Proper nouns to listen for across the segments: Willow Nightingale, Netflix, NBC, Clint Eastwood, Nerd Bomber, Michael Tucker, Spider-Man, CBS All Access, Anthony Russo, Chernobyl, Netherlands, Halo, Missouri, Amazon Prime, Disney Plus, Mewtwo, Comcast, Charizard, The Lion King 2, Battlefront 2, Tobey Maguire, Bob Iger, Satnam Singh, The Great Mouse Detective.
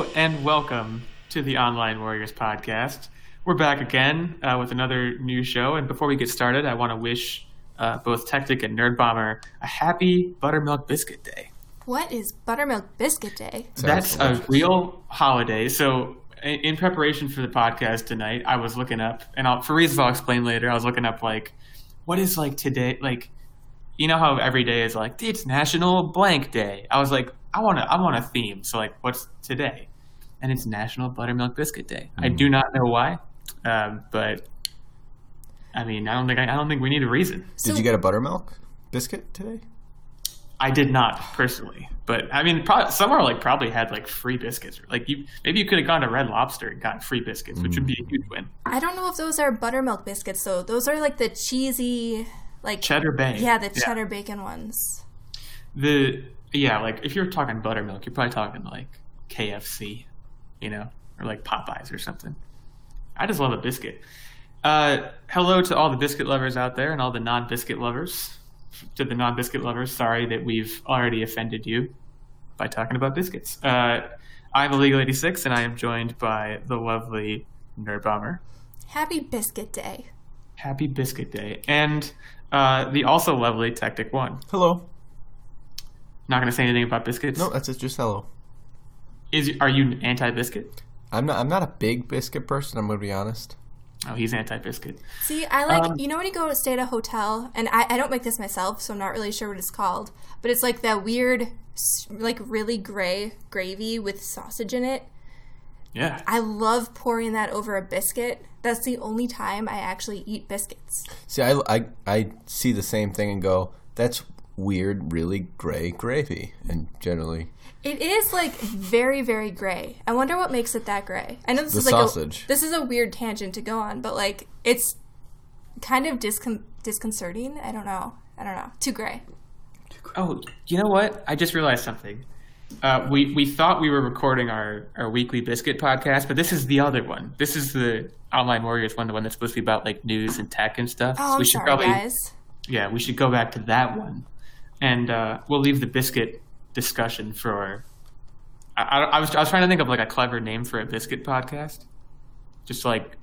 Hello and welcome to the Online Warriors podcast. We're back again with another new show. And before we get started, I want to wish both Tactic and Nerd Bomber a happy Buttermilk Biscuit Day. What is Buttermilk Biscuit Day? That's a real holiday. So in preparation for the podcast tonight, I was looking up, and for reasons I'll explain later, I was looking up like, what is like today? Like, you know how every day is like, it's National Blank Day. I was like, I want a theme. So like, what's today? And it's National Buttermilk Biscuit Day. Mm. I do not know why, but I mean, I don't think we need a reason. Did you get a buttermilk biscuit today? I did not personally, but I mean, somewhere like probably had like free biscuits. Like maybe you could have gone to Red Lobster and gotten free biscuits, which would be a huge win. I don't know if those are buttermilk biscuits though. Those are like the cheesy, like cheddar bacon. Yeah, the cheddar bacon ones. Yeah, like if you're talking buttermilk, you're probably talking like KFC, you know, or like Popeyes or something. I just love a biscuit. Hello to all the biscuit lovers out there and all the non-biscuit lovers. To the non-biscuit lovers, sorry that we've already offended you by talking about biscuits. I'm Illegal86, and I am joined by the lovely Nerd Bomber. Happy Biscuit Day. Happy Biscuit Day. And the also lovely Tactic One. Hello. Not going to say anything about biscuits? No, that's it. Just hello. Are you anti-biscuit? I'm not a big biscuit person, I'm going to be honest. Oh, he's anti-biscuit. See, I like, you know when you go to stay at a hotel, and I don't make this myself, so I'm not really sure what it's called, but it's like that weird, like really gray gravy with sausage in it. Yeah. I love pouring that over a biscuit. That's the only time I actually eat biscuits. See, I see the same thing and go, that's weird, really gray gravy, and generally it is like very, very gray. I wonder what makes it that gray. I know this is like sausage. This is a weird tangent to go on, but like it's kind of disconcerting. I don't know. Too gray. Oh, you know what? I just realized something. We thought we were recording our weekly biscuit podcast, but this is the other one. This is the Online Warriors one, the one that's supposed to be about like news and tech and stuff. Oh, I'm sorry, guys. Yeah, we should go back to that one. And we'll leave the biscuit discussion for. I was trying to think of like a clever name for a biscuit podcast, just like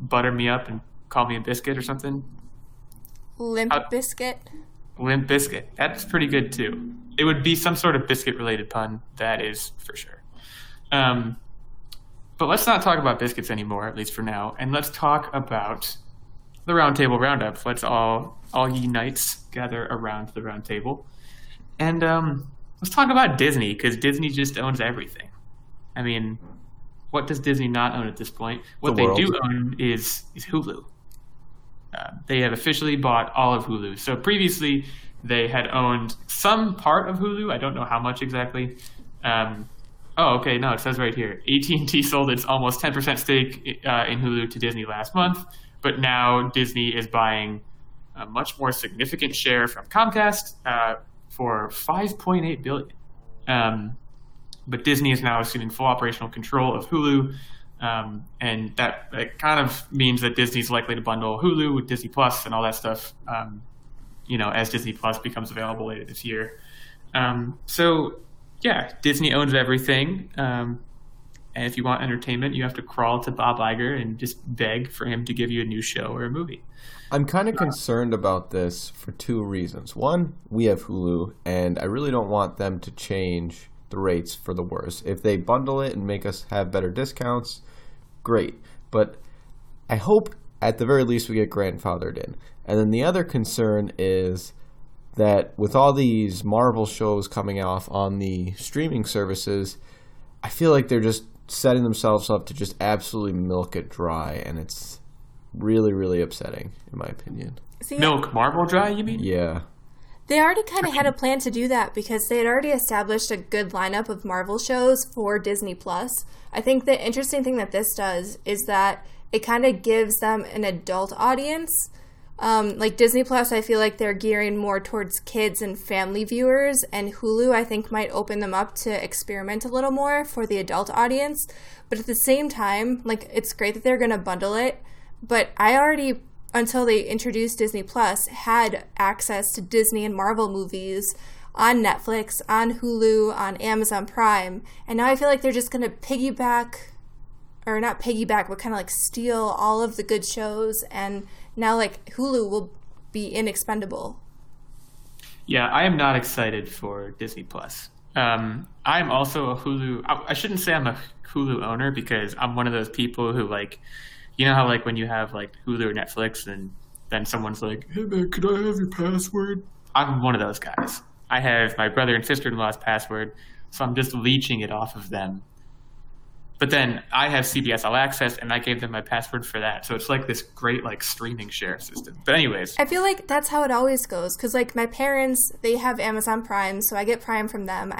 butter me up and call me a biscuit or something. Limp biscuit. Limp biscuit. That's pretty good too. It would be some sort of biscuit related pun. That is for sure. But let's not talk about biscuits anymore, at least for now, and let's talk about the roundtable roundup. Let's all ye knights gather around the round table. And let's talk about Disney, because Disney just owns everything. I mean, what does Disney not own at this point? What they do own is Hulu. They have officially bought all of Hulu. So previously, they had owned some part of Hulu. I don't know how much exactly. It says right here. AT&T sold its almost 10% stake in Hulu to Disney last month, but now Disney is buying a much more significant share from Comcast for $5.8 billion. But Disney is now assuming full operational control of Hulu, and that kind of means that Disney's likely to bundle Hulu with Disney Plus and all that stuff, as Disney Plus becomes available later this year. Disney owns everything. And if you want entertainment, you have to crawl to Bob Iger and just beg for him to give you a new show or a movie. I'm kind of concerned about this for two reasons. One, we have Hulu, and I really don't want them to change the rates for the worse. If they bundle it and make us have better discounts, great. But I hope at the very least we get grandfathered in. And then the other concern is that with all these Marvel shows coming off on the streaming services, I feel like they're just setting themselves up to just absolutely milk it dry, and it's really, really upsetting, in my opinion. See, milk Marvel dry, you mean? Yeah. They already kind of had a plan to do that because they had already established a good lineup of Marvel shows for Disney+. I think the interesting thing that this does is that it kind of gives them an adult audience. Like Disney+, I feel like they're gearing more towards kids and family viewers, and Hulu, I think, might open them up to experiment a little more for the adult audience. But at the same time, like, it's great that they're going to bundle it, but I already, until they introduced Disney Plus, had access to Disney and Marvel movies on Netflix, on Hulu, on Amazon Prime. And now I feel like they're just going to steal all of the good shows. And now, like, Hulu will be inexpendable. Yeah, I am not excited for Disney Plus. I'm also a Hulu. I shouldn't say I'm a Hulu owner because I'm one of those people who, like, you know how, like, when you have, like, Hulu or Netflix and then someone's like, hey, man, could I have your password? I'm one of those guys. I have my brother and sister-in-law's password, so I'm just leeching it off of them. But then I have CBS All Access, and I gave them my password for that. So it's like this great, like, streaming share system. But anyways. I feel like that's how it always goes. Because, like, my parents, they have Amazon Prime, so I get Prime from them.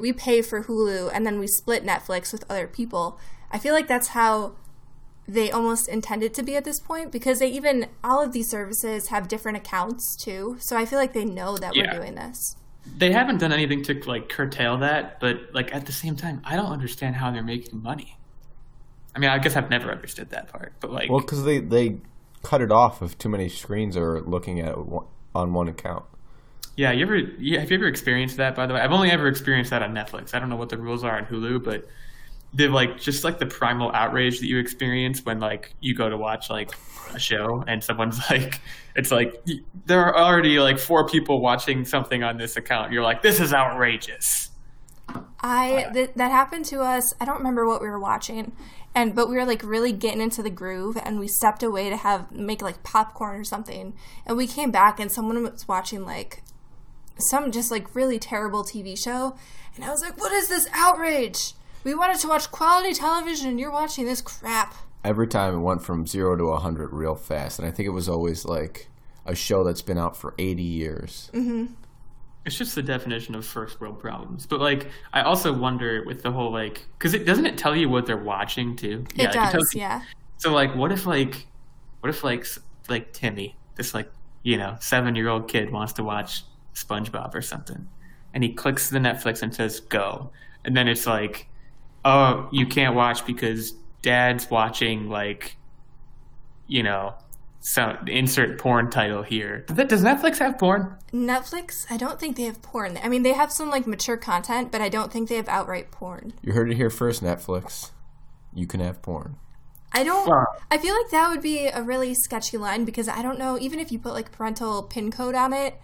We pay for Hulu, and then we split Netflix with other people. I feel like that's how they almost intended to be at this point. Because all of these services have different accounts, too. So I feel like they know that we're doing this. They haven't done anything to, like, curtail that, but, like, at the same time, I don't understand how they're making money. I mean, I guess I've never understood that part, but, like... Well, because they cut it off if too many screens are looking at it on one account. Yeah, have you ever experienced that, by the way? I've only ever experienced that on Netflix. I don't know what the rules are on Hulu, but they're, like, just, like, the primal outrage that you experience when, like, you go to watch, like, a show and someone's like, it's like, there are already, like, 4 people watching something on this account. You're like, this is outrageous. That happened to us. I don't remember what we were watching, but we were, like, really getting into the groove, and we stepped away to make, like, popcorn or something, and we came back and someone was watching, like, some just, like, really terrible TV show, and I was like, what is this outrage? We wanted to watch quality television, and you're watching this crap. Every time it went from 0 to 100 real fast, and I think it was always like a show that's been out for 80 years. Mm-hmm. It's just the definition of first world problems. But, like, I also wonder with the whole, like, because doesn't it tell you what they're watching too? Yeah, it does. Yeah. So, like, what if Timmy, this, like, you know, 7-year-old kid wants to watch SpongeBob or something, and he clicks the Netflix and says go, and then it's like, oh, you can't watch because Dad's watching, like, you know, some insert porn title here. Does Netflix have porn? Netflix? I don't think they have porn. I mean, they have some, like, mature content, but I don't think they have outright porn. You heard it here first, Netflix. You can have porn. I feel like that would be a really sketchy line because I don't know, even if you put, like, parental pin code on it,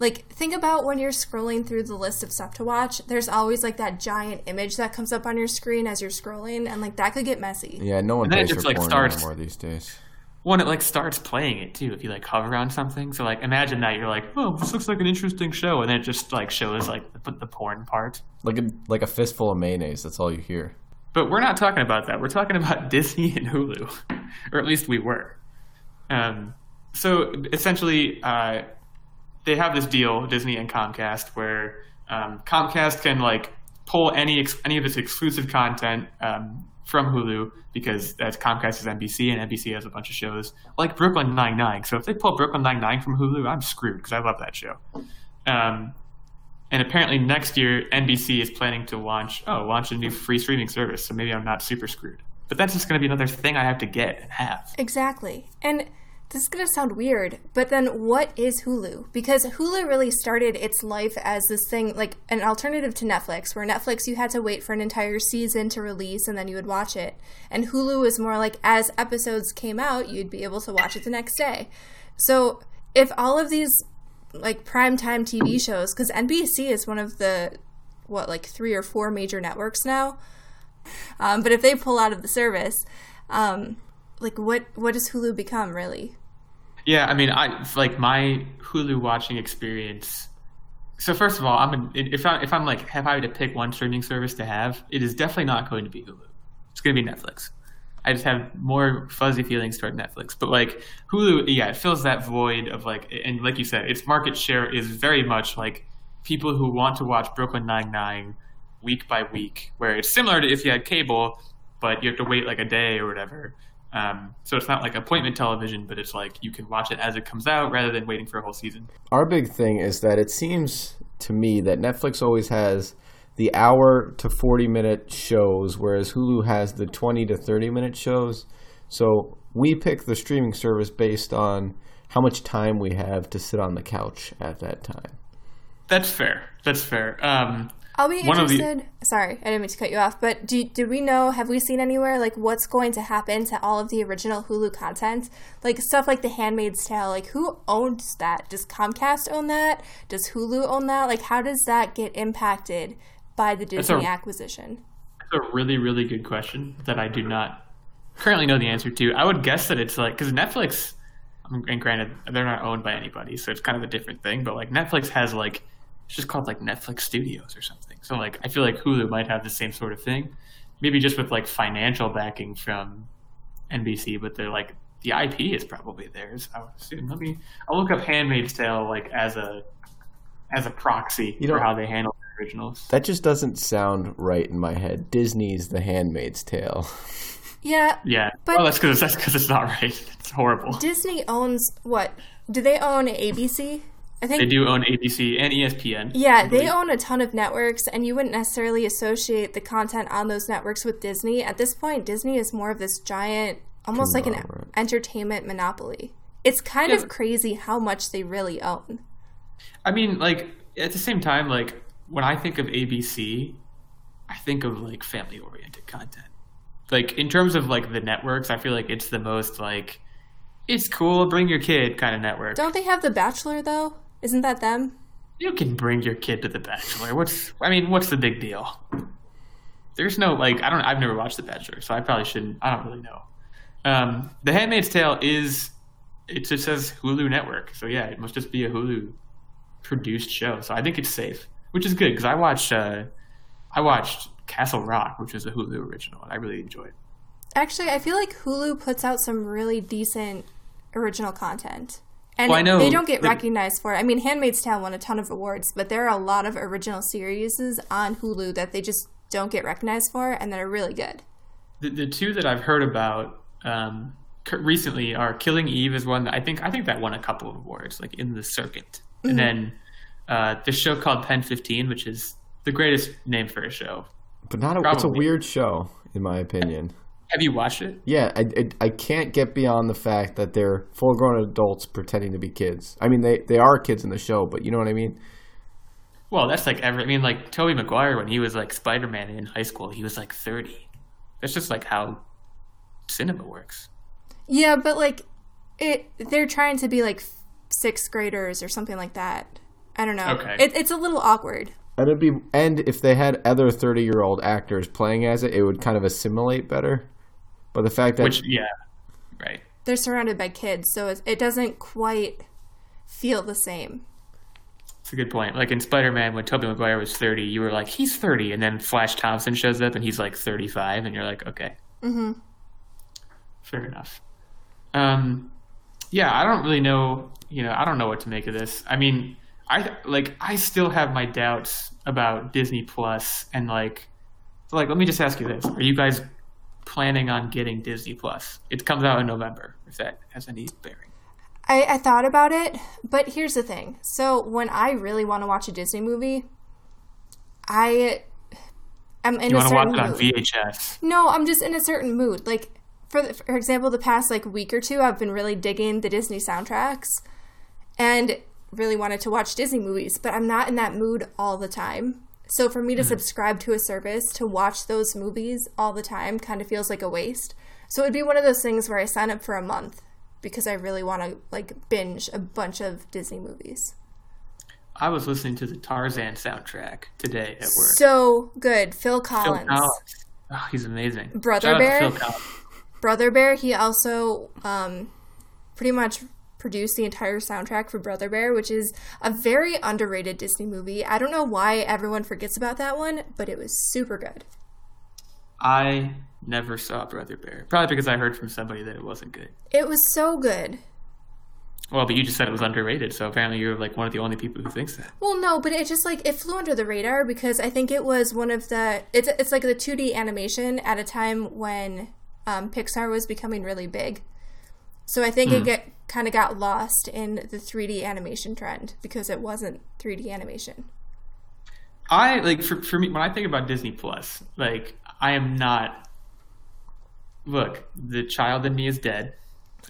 like, think about when you're scrolling through the list of stuff to watch, there's always, like, that giant image that comes up on your screen as you're scrolling, and, like, that could get messy. Yeah, no one pays for porn anymore these days. Well, it, like, starts playing it, too, if you, like, hover on something. So, like, imagine that. You're like, oh, this looks like an interesting show, and then it just, like, shows, like, the porn part. Like a fistful of mayonnaise, that's all you hear. But we're not talking about that. We're talking about Disney and Hulu, or at least we were. So, essentially... they have this deal, Disney and Comcast, where Comcast can, like, pull any of its exclusive content from Hulu because that's Comcast's NBC, and NBC has a bunch of shows like Brooklyn Nine-Nine. So if they pull Brooklyn Nine-Nine from Hulu, I'm screwed because I love that show. And apparently next year, NBC is planning to launch a new free streaming service. So maybe I'm not super screwed. But that's just going to be another thing I have to get and have. Exactly. And... this is going to sound weird, but then what is Hulu? Because Hulu really started its life as this thing, like an alternative to Netflix, where Netflix you had to wait for an entire season to release and then you would watch it. And Hulu was more like as episodes came out, you'd be able to watch it the next day. So if all of these, like, primetime TV shows, because NBC is one of the, what, like 3 or 4 major networks now, but if they pull out of the service, like what does Hulu become really? Yeah, I mean, I like my Hulu watching experience. So first of all, if I'm like, have I to pick one streaming service to have, it is definitely not going to be Hulu. It's going to be Netflix. I just have more fuzzy feelings toward Netflix. But, like, Hulu, yeah, it fills that void of, like, and like you said, its market share is very much like people who want to watch Brooklyn Nine-Nine week by week, where it's similar to if you had cable, but you have to wait like a day or whatever. So it's not like appointment television, but it's like you can watch it as it comes out rather than waiting for a whole season. Our big thing is that it seems to me that Netflix always has the hour to 40-minute shows, whereas Hulu has the 20 to 30-minute shows. So we pick the streaming service based on how much time we have to sit on the couch at that time. That's fair. That's fair. I'll be interested. Sorry, I didn't mean to cut you off. But do we know? Have we seen anywhere like what's going to happen to all of the original Hulu content, like stuff like The Handmaid's Tale? Like who owns that? Does Comcast own that? Does Hulu own that? Like how does that get impacted by the Disney acquisition? That's a really, really good question that I do not currently know the answer to. I would guess that it's like because Netflix, and granted they're not owned by anybody, so it's kind of a different thing. But like Netflix has like. It's just called like Netflix Studios or something. So like I feel like Hulu might have the same sort of thing, maybe just with like financial backing from NBC, but they're like the IP is probably theirs. I would assume. I'll look up Handmaid's Tale like as a proxy for how they handle the originals. That just doesn't sound right in my head. Disney's The Handmaid's Tale. Yeah. Yeah. But that's because it's not right. It's horrible. Disney owns what? Do they own ABC? I think they do own ABC and ESPN. Yeah, they own a ton of networks, and you wouldn't necessarily associate the content on those networks with Disney. At this point, Disney is more of this giant, almost like an entertainment monopoly. It's kind of crazy how much they really own. I mean, like, at the same time, like, when I think of ABC, I think of, like, family-oriented content. Like, in terms of, like, the networks, I feel like it's the most, like, it's cool, bring your kid kind of network. Don't they have The Bachelor, though? Isn't that them? You can bring your kid to The Bachelor. What's the big deal? There's no, like, I've never watched The Bachelor, so I probably shouldn't, I don't really know. The Handmaid's Tale it just says Hulu Network. So yeah, it must just be a Hulu produced show. So I think it's safe, which is good because I watched Castle Rock, which was a Hulu original, and I really enjoyed it. Actually, I feel like Hulu puts out some really decent original content. And they don't get recognized for it. I mean, Handmaid's Tale won a ton of awards, but there are a lot of original series on Hulu that they just don't get recognized for, and that are really good. The two that I've heard about recently are Killing Eve is one that I think that won a couple of awards, like in the circuit. Mm-hmm. And then this show called Pen 15, which is the greatest name for a show. But it's a weird show, in my opinion. Have you watched it? Yeah, I can't get beyond the fact that they're full-grown adults pretending to be kids. I mean, they are kids in the show, but you know what I mean? Well, that's like like Tobey Maguire, when he was like Spider-Man in high school, he was like 30. That's just like how cinema works. Yeah, but like they're trying to be like sixth graders or something like that. I don't know. Okay. It's a little awkward. And if they had other 30-year-old actors playing as it would kind of assimilate better. But the fact that... They're surrounded by kids, so it doesn't quite feel the same. That's a good point. Like in Spider-Man, when Tobey Maguire was 30, you were like, he's 30. And then Flash Thompson shows up, and he's like 35. And you're like, okay. Mm-hmm. Fair enough. Yeah, I don't really know... I don't know what to make of this. I mean, I still have my doubts about Disney Plus. And let me just ask you this. Are you guys... planning on getting Disney Plus? It comes out in November, if that has any bearing. I thought about it, but here's the thing. So when I really want to watch a Disney movie, I am in a certain mood. You want to watch it on VHS? No, I'm just in a certain mood. Like, for example, the past like week or two, I've been really digging the Disney soundtracks and really wanted to watch Disney movies, but I'm not in that mood all the time. So for me to subscribe to a service to watch those movies all the time kind of feels like a waste. So it'd be one of those things where I sign up for a month because I really want to like binge a bunch of Disney movies. I was listening to the Tarzan soundtrack today at work. So good. Phil Collins. Oh, he's amazing. Brother Bear. Brother Bear. He also pretty much... produced the entire soundtrack for Brother Bear, which is a very underrated Disney movie. I don't know why everyone forgets about that one, but it was super good. I never saw Brother Bear, probably because I heard from somebody that it wasn't good. It was so good. Well, but you just said it was underrated, so apparently you're like one of the only people who thinks that. Well, no, but it just like it flew under the radar because I think it was one of the it's like the 2D animation at a time when Pixar was becoming really big. So I think it kind of got lost in the 3D animation trend because it wasn't 3D animation. I like for me when I think about Disney Plus, like I am not. Look, the child in me is dead.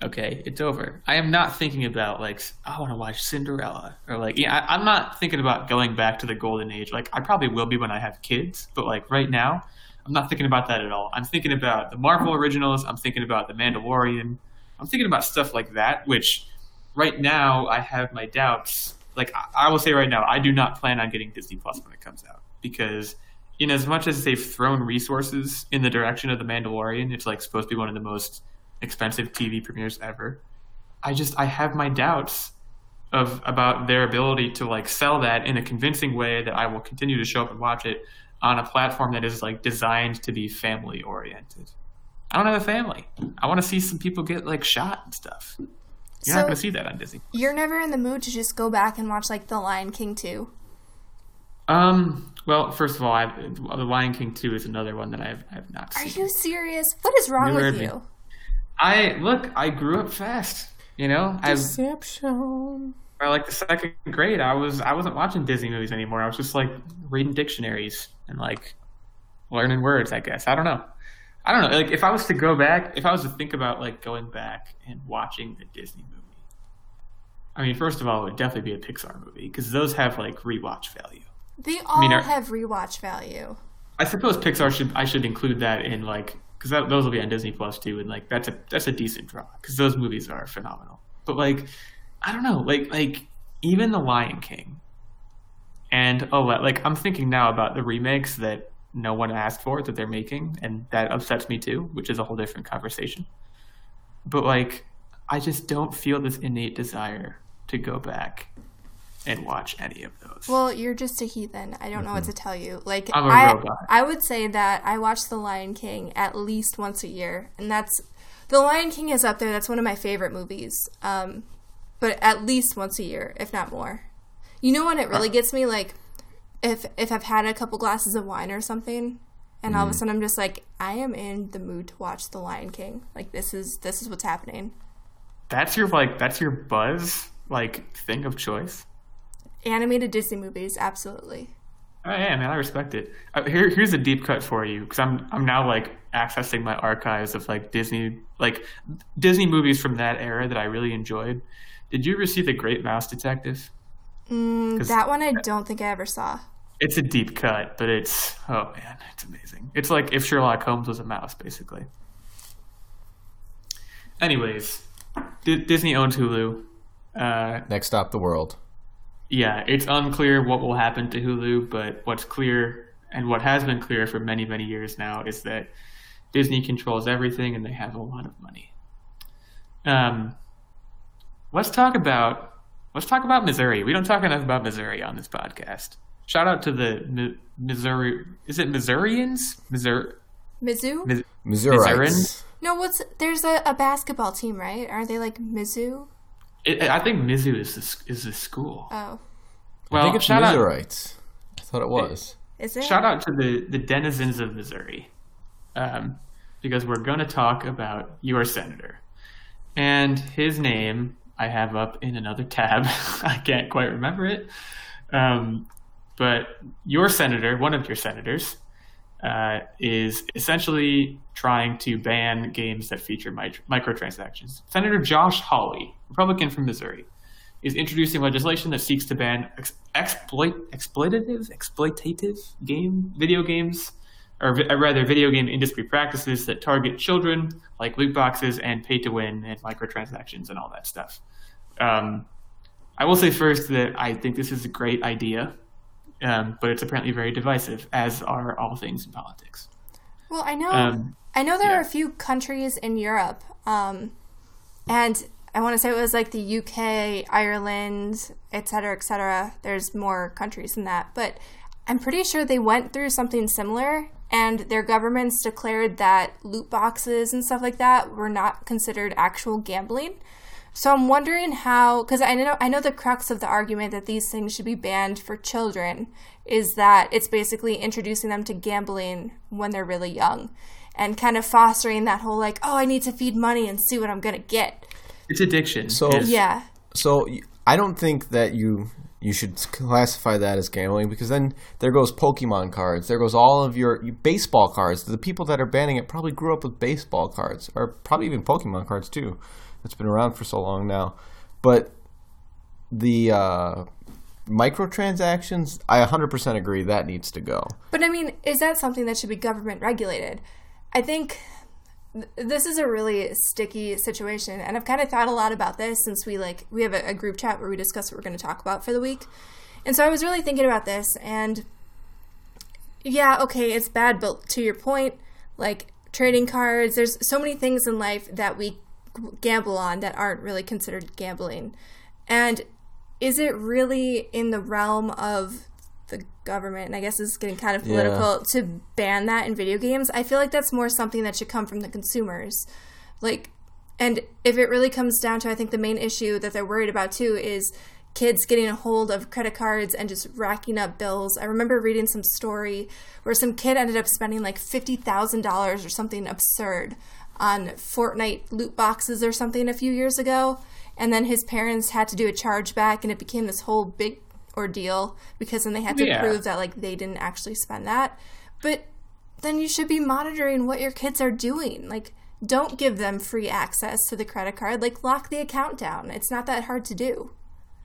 okay, it's over. I am not thinking about, like, I want to watch Cinderella. Or, like, yeah, I'm not thinking about going back to the golden age. Like, I probably will be when I have kids. But, like, right now, I'm not thinking about that at all. I'm thinking about the Marvel originals. I'm thinking about The Mandalorian. I'm thinking about stuff like that, which right now I have my doubts. Like, I will say right now, I do not plan on getting Disney Plus when it comes out. Because in as much as they've thrown resources in the direction of The Mandalorian, it's, like, supposed to be one of the most expensive TV premieres ever. I have my doubts about their ability to, like, sell that in a convincing way that I will continue to show up and watch it on a platform that is, like, designed to be family oriented. I don't have a family. I want to see some people get, like, shot and stuff. You're not going to see that on Disney. You're never in the mood to just go back and watch, like, The Lion King 2? Well, first of all, The Lion King 2 is another one that I've not seen. Are you serious? What is wrong with you? I grew up fast, you know? Deception. By like the second grade, I wasn't watching Disney movies anymore. I was just like reading dictionaries and like learning words, I guess. I don't know. Like if I was to think about like going back and watching a Disney movie, I mean, first of all, it would definitely be a Pixar movie because those have like rewatch value. They all have rewatch value. I suppose Pixar should include that in like, because those will be on Disney Plus too, and like that's a decent draw because those movies are phenomenal. But like, I don't know, like even The Lion King, and I'm thinking now about the remakes that no one asked for that they're making, and that upsets me too, which is a whole different conversation. But like, I just don't feel this innate desire to go back and watch any of those. Well, you're just a heathen. I don't know what to tell you. Like, I'm a robot. I would say that I watch The Lion King at least once a year, and that's The Lion King is up there. That's one of my favorite movies. But at least once a year, if not more. You know when it really gets me? Like, if I've had a couple glasses of wine or something, and all of a sudden I'm just like, I am in the mood to watch The Lion King. Like, this is what's happening. That's your buzz like thing of choice. Animated Disney movies, absolutely. Yeah, man, I respect it. Here's a deep cut for you, because I'm now like accessing my archives of like Disney movies from that era that I really enjoyed. Did you ever see The Great Mouse Detective? That one I don't think I ever saw. It's a deep cut, but it's it's amazing. It's like if Sherlock Holmes was a mouse, basically. Anyways, Disney owns Hulu. Next stop, the world. Yeah, it's unclear what will happen to Hulu, but what's clear and what has been clear for many, many years now is that Disney controls everything and they have a lot of money. Let's talk about Missouri. We don't talk enough about Missouri on this podcast. Shout out to the Missouri. Is it Missourians? Mizzou? Missourians. No, there's a basketball team, right? Are they like Mizzou? I think Mizzou is the school. Oh. Well, I think it's Missourites. I thought it was. Is it? Shout out to the denizens of Missouri, because we're going to talk about your senator. And his name I have up in another tab. I can't quite remember it. But your senator, one of your senators, is essentially trying to ban games that feature microtransactions. Senator Josh Hawley, Republican from Missouri, is introducing legislation that seeks to ban exploitative video games, or rather video game industry practices that target children, like loot boxes and pay-to-win and microtransactions and all that stuff. I will say first that I think this is a great idea, but it's apparently very divisive, as are all things in politics. Well, I know there are a few countries in Europe, and I want to say it was like the UK, Ireland, et cetera, et cetera. There's more countries than that. But I'm pretty sure they went through something similar, and their governments declared that loot boxes and stuff like that were not considered actual gambling. So I'm wondering how, because I know the crux of the argument that these things should be banned for children is that it's basically introducing them to gambling when they're really young and kind of fostering that whole like, oh, I need to feed money and see what I'm going to get. It's addiction. So yeah. So I don't think that you should classify that as gambling, because then there goes Pokemon cards. There goes all of your baseball cards. The people that are banning it probably grew up with baseball cards, or probably even Pokemon cards too. It's been around for so long now. But the microtransactions, I 100% agree that needs to go. But, I mean, is that something that should be government regulated? I think this is a really sticky situation, and I've kind of thought a lot about this since we have a group chat where we discuss what we're going to talk about for the week. And so I was really thinking about this, and yeah, okay, it's bad, but to your point, like trading cards, there's so many things in life that we gamble on that aren't really considered gambling. And is it really in the realm of the government, and I guess this is getting kind of political, to ban that in video games? I feel like that's more something that should come from the consumers. Like, and if it really comes down to, I think the main issue that they're worried about too is kids getting a hold of credit cards and just racking up bills. I remember reading some story where some kid ended up spending like $50,000 or something absurd on Fortnite loot boxes or something a few years ago, and then his parents had to do a chargeback, and it became this whole big ordeal because then they had to prove that like they didn't actually spend that. But then you should be monitoring what your kids are doing. Like, don't give them free access to the credit card. Like, lock the account down. It's not that hard to do.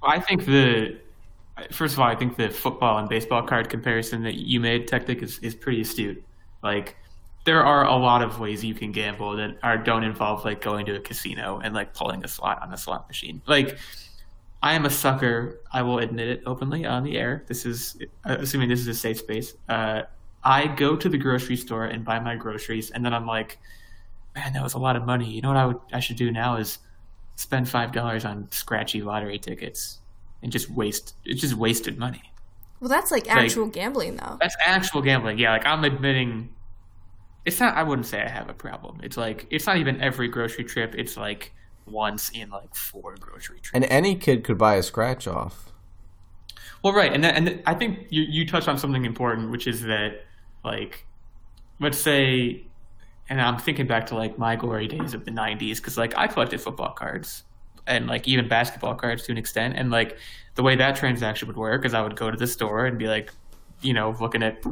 I think the football and baseball card comparison that you made, Tectic, is pretty astute. Like, there are a lot of ways you can gamble that don't involve like going to a casino and like pulling a slot on a slot machine. Like, I am a sucker. I will admit it openly on the air. This is assuming this is a safe space. I go to the grocery store and buy my groceries, and then I'm like, man, that was a lot of money. You know what I should do now is spend $5 on scratchy lottery tickets and just wasted money. Well, that's like actual gambling though. That's actual gambling. Yeah, like I'm admitting it's not, I wouldn't say I have a problem. It's like, it's not even every grocery trip. It's like once in like four grocery trips. And any kid could buy a scratch off. Well, right. And I think you touched on something important, which is that like, let's say, and I'm thinking back to like my glory days of the 90s, because like I collected football cards and like even basketball cards to an extent. And like the way that transaction would work is I would go to the store and be like, you know, looking at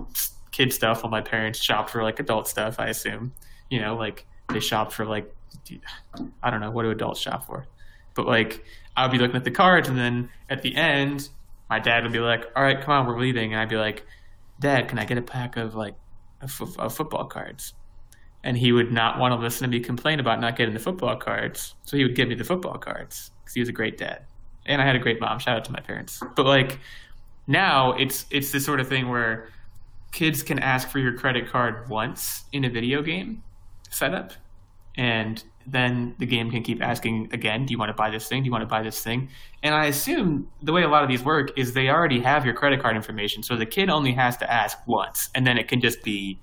kid stuff while my parents shopped for like adult stuff, I assume. You know, like they shopped for like, I don't know, what do adults shop for? But like I would be looking at the cards, and then at the end, my dad would be like, all right, come on, we're leaving. And I'd be like, Dad, can I get a pack of like of football cards? And he would not want to listen to me complain about not getting the football cards. So he would give me the football cards because he was a great dad. And I had a great mom. Shout out to my parents. But like now it's this sort of thing where kids can ask for your credit card once in a video game setup. And then the game can keep asking again, do you want to buy this thing? Do you want to buy this thing? And I assume the way a lot of these work is they already have your credit card information. So the kid only has to ask once. And then it can just be,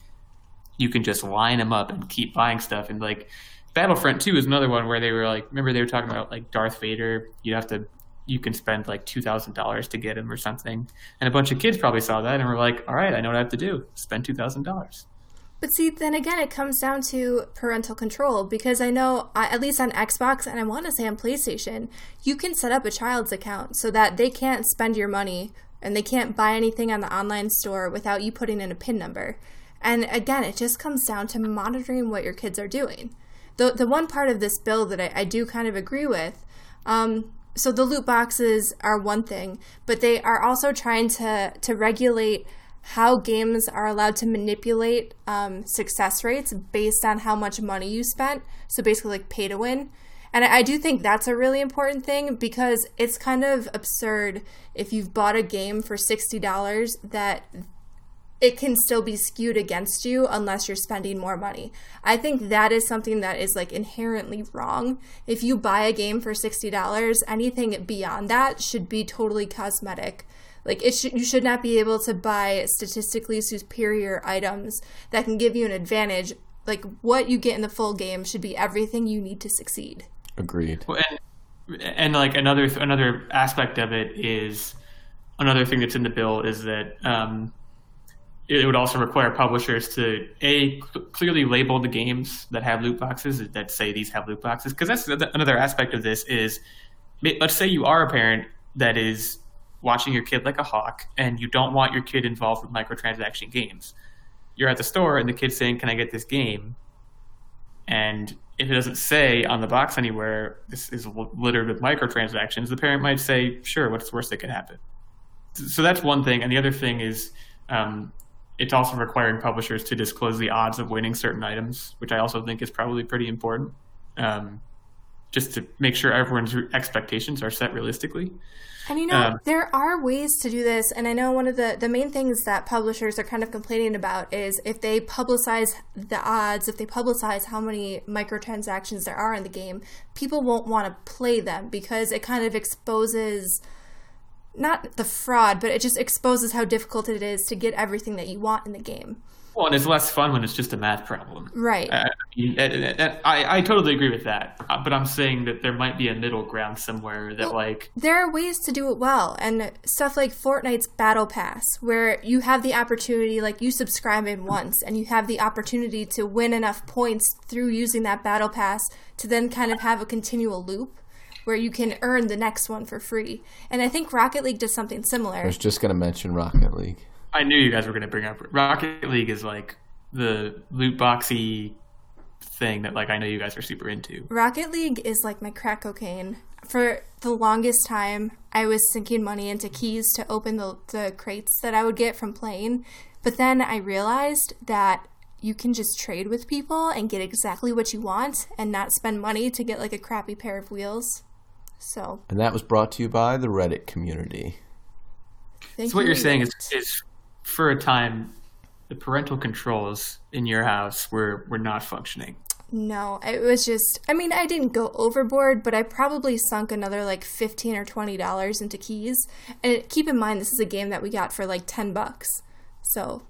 you can just line them up and keep buying stuff. And like Battlefront 2 is another one where they were like, remember they were talking about like Darth Vader, you can spend like $2,000 to get him or something. And a bunch of kids probably saw that and were like, all right, I know what I have to do. Spend $2,000. But see, then again, it comes down to parental control, because I know, at least on Xbox, and I want to say on PlayStation, you can set up a child's account so that they can't spend your money and they can't buy anything on the online store without you putting in a PIN number. And again, it just comes down to monitoring what your kids are doing. The one part of this bill that I do kind of agree with, so the loot boxes are one thing, but they are also trying to regulate how games are allowed to manipulate success rates based on how much money you spent. So basically like pay to win. And I do think that's a really important thing, because it's kind of absurd if you've bought a game for $60 that it can still be skewed against you unless you're spending more money. I think that is something that is like inherently wrong. If you buy a game for $60, anything beyond that should be totally cosmetic. Like you should not be able to buy statistically superior items that can give you an advantage. Like what you get in the full game should be everything you need to succeed. Agreed. Well, and like another aspect of it is, another thing that's in the bill is that it would also require publishers to clearly label the games that have loot boxes, that say these have loot boxes, because that's another aspect of this is, let's say you are a parent that is watching your kid like a hawk and you don't want your kid involved with microtransaction games. You're at the store and the kid's saying, can I get this game? And if it doesn't say on the box anywhere, this is littered with microtransactions, the parent might say, sure, what's the worst that could happen? So that's one thing. And the other thing is it's also requiring publishers to disclose the odds of winning certain items, which I also think is probably pretty important, just to make sure everyone's expectations are set realistically. And, you know, there are ways to do this. And I know one of the main things that publishers are kind of complaining about is if they publicize the odds, if they publicize how many microtransactions there are in the game, people won't want to play them because it kind of exposes not the fraud, but it just exposes how difficult it is to get everything that you want in the game. Well, and it's less fun when it's just a math problem. Right. I totally agree with that. But I'm saying that there might be a middle ground somewhere that, well, like... There are ways to do it well. And stuff like Fortnite's Battle Pass, where you have the opportunity, like you subscribe in once, and you have the opportunity to win enough points through using that Battle Pass to then kind of have a continual loop where you can earn the next one for free. And I think Rocket League does something similar. I was just going to mention Rocket League. I knew you guys were going to bring up Rocket League is like the loot boxy thing that like I know you guys are super into. Rocket League is like my crack cocaine. For the longest time, I was sinking money into keys to open the crates that I would get from playing. But then I realized that you can just trade with people and get exactly what you want and not spend money to get like a crappy pair of wheels. So. And that was brought to you by the Reddit community. So what you're saying is for a time, the parental controls in your house were not functioning. No, it was just, I mean, I didn't go overboard, but I probably sunk another like $15 or $20 into keys. And keep in mind, this is a game that we got for like $10. So.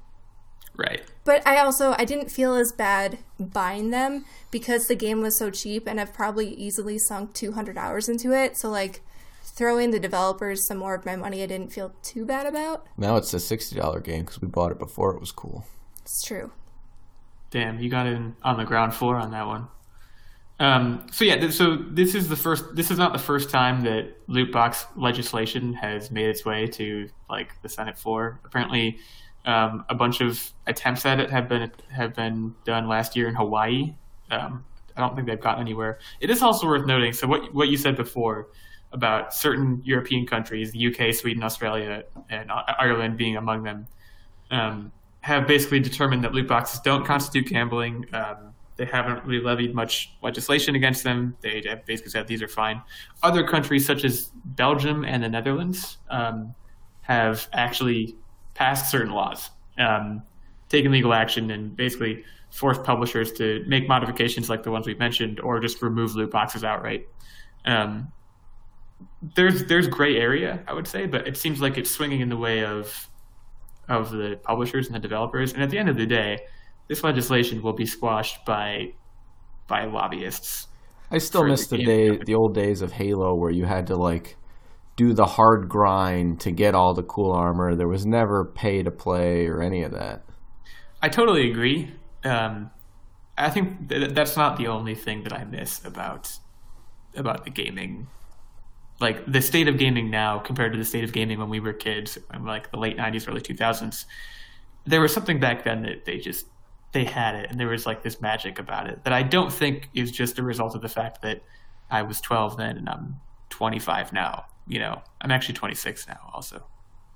Right. But I didn't feel as bad buying them because the game was so cheap and I've probably easily sunk $200 into it. So like throwing the developers some more of my money I didn't feel too bad about. Now it's a $60 game because we bought it before it was cool. It's true. Damn, you got in on the ground floor on that one. So this is not the first time that loot box legislation has made its way to like the Senate floor. Apparently, a bunch of attempts at it have been done last year in Hawaii. I don't think they've gotten anywhere. It is also worth noting. So what you said before about certain European countries, the UK, Sweden, Australia, and Ireland being among them, have basically determined that loot boxes don't constitute gambling. They haven't really levied much legislation against them. They have basically said these are fine. Other countries such as Belgium and the Netherlands have actually passed certain laws, taken legal action, and basically forced publishers to make modifications like the ones we've mentioned or just remove loot boxes outright. There's gray area, I would say, but it seems like it's swinging in the way of the publishers and the developers. And at the end of the day, this legislation will be squashed by lobbyists. I still miss the old days of Halo where you had to like do the hard grind to get all the cool armor. There was never pay to play or any of that. I totally agree. I think that's not the only thing that I miss about the gaming. Like the state of gaming now compared to the state of gaming when we were kids, in like the late 90s, early 2000s, there was something back then that they had it. And there was like this magic about it that I don't think is just a result of the fact that I was 12 then and I'm 25 now. You know, I'm actually 26 now also,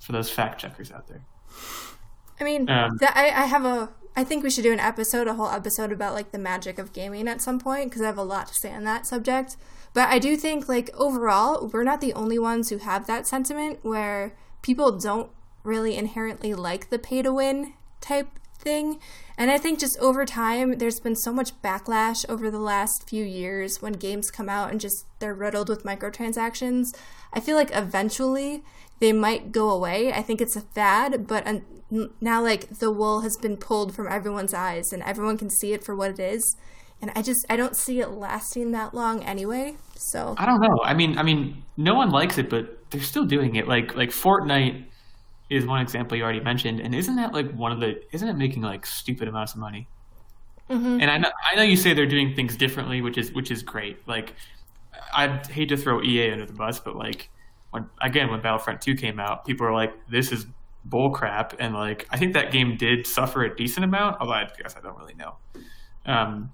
for those fact checkers out there. I mean, I think we should do a whole episode about like the magic of gaming at some point because I have a lot to say on that subject. But I do think like overall, we're not the only ones who have that sentiment where people don't really inherently like the pay to win type thing. And I think just over time, there's been so much backlash over the last few years when games come out and just they're riddled with microtransactions. I feel like eventually they might go away. I think it's a fad, but now like the wool has been pulled from everyone's eyes and everyone can see it for what it is. And I don't see it lasting that long anyway. So I don't know. I mean, no one likes it, but they're still doing it. Like Fortnite is one example you already mentioned, and isn't that like isn't it making like stupid amounts of money? Mm-hmm. And I know you say they're doing things differently, which is great. Like I'd hate to throw EA under the bus, but like when Battlefront 2 came out, people were like, "This is bull crap," and like I think that game did suffer a decent amount, although I guess I don't really know.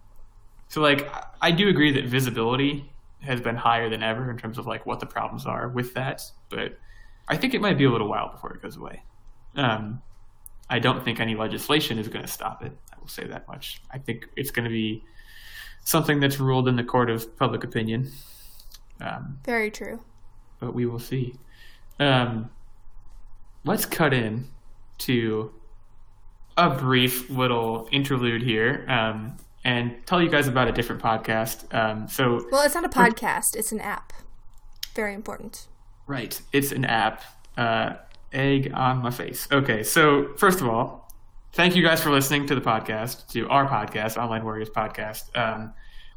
So, like, I do agree that visibility has been higher than ever in terms of, like, what the problems are with that. But I think it might be a little while before it goes away. I don't think any legislation is going to stop it. I will say that much. I think it's going to be something that's ruled in the court of public opinion. Very true. But we will see. Let's cut in to a brief little interlude here and tell you guys about a different podcast. Well, it's not a podcast. It's an app. Very important. Right. It's an app. Egg on my face. Okay. So first of all, thank you guys for listening to the podcast, to our podcast, Online Warriors Podcast.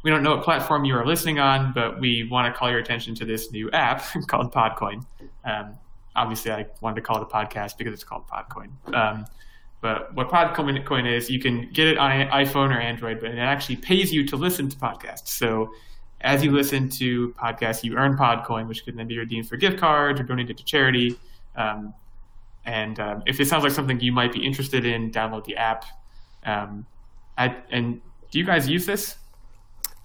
We don't know what platform you are listening on, but we want to call your attention to this new app called PodCoin. Obviously, I wanted to call it a podcast because it's called PodCoin. But what PodCoin is, you can get it on iPhone or Android, but it actually pays you to listen to podcasts. So as you listen to podcasts, you earn PodCoin, which can then be redeemed for gift cards or donated to charity. If it sounds like something you might be interested in, download the app. And do you guys use this?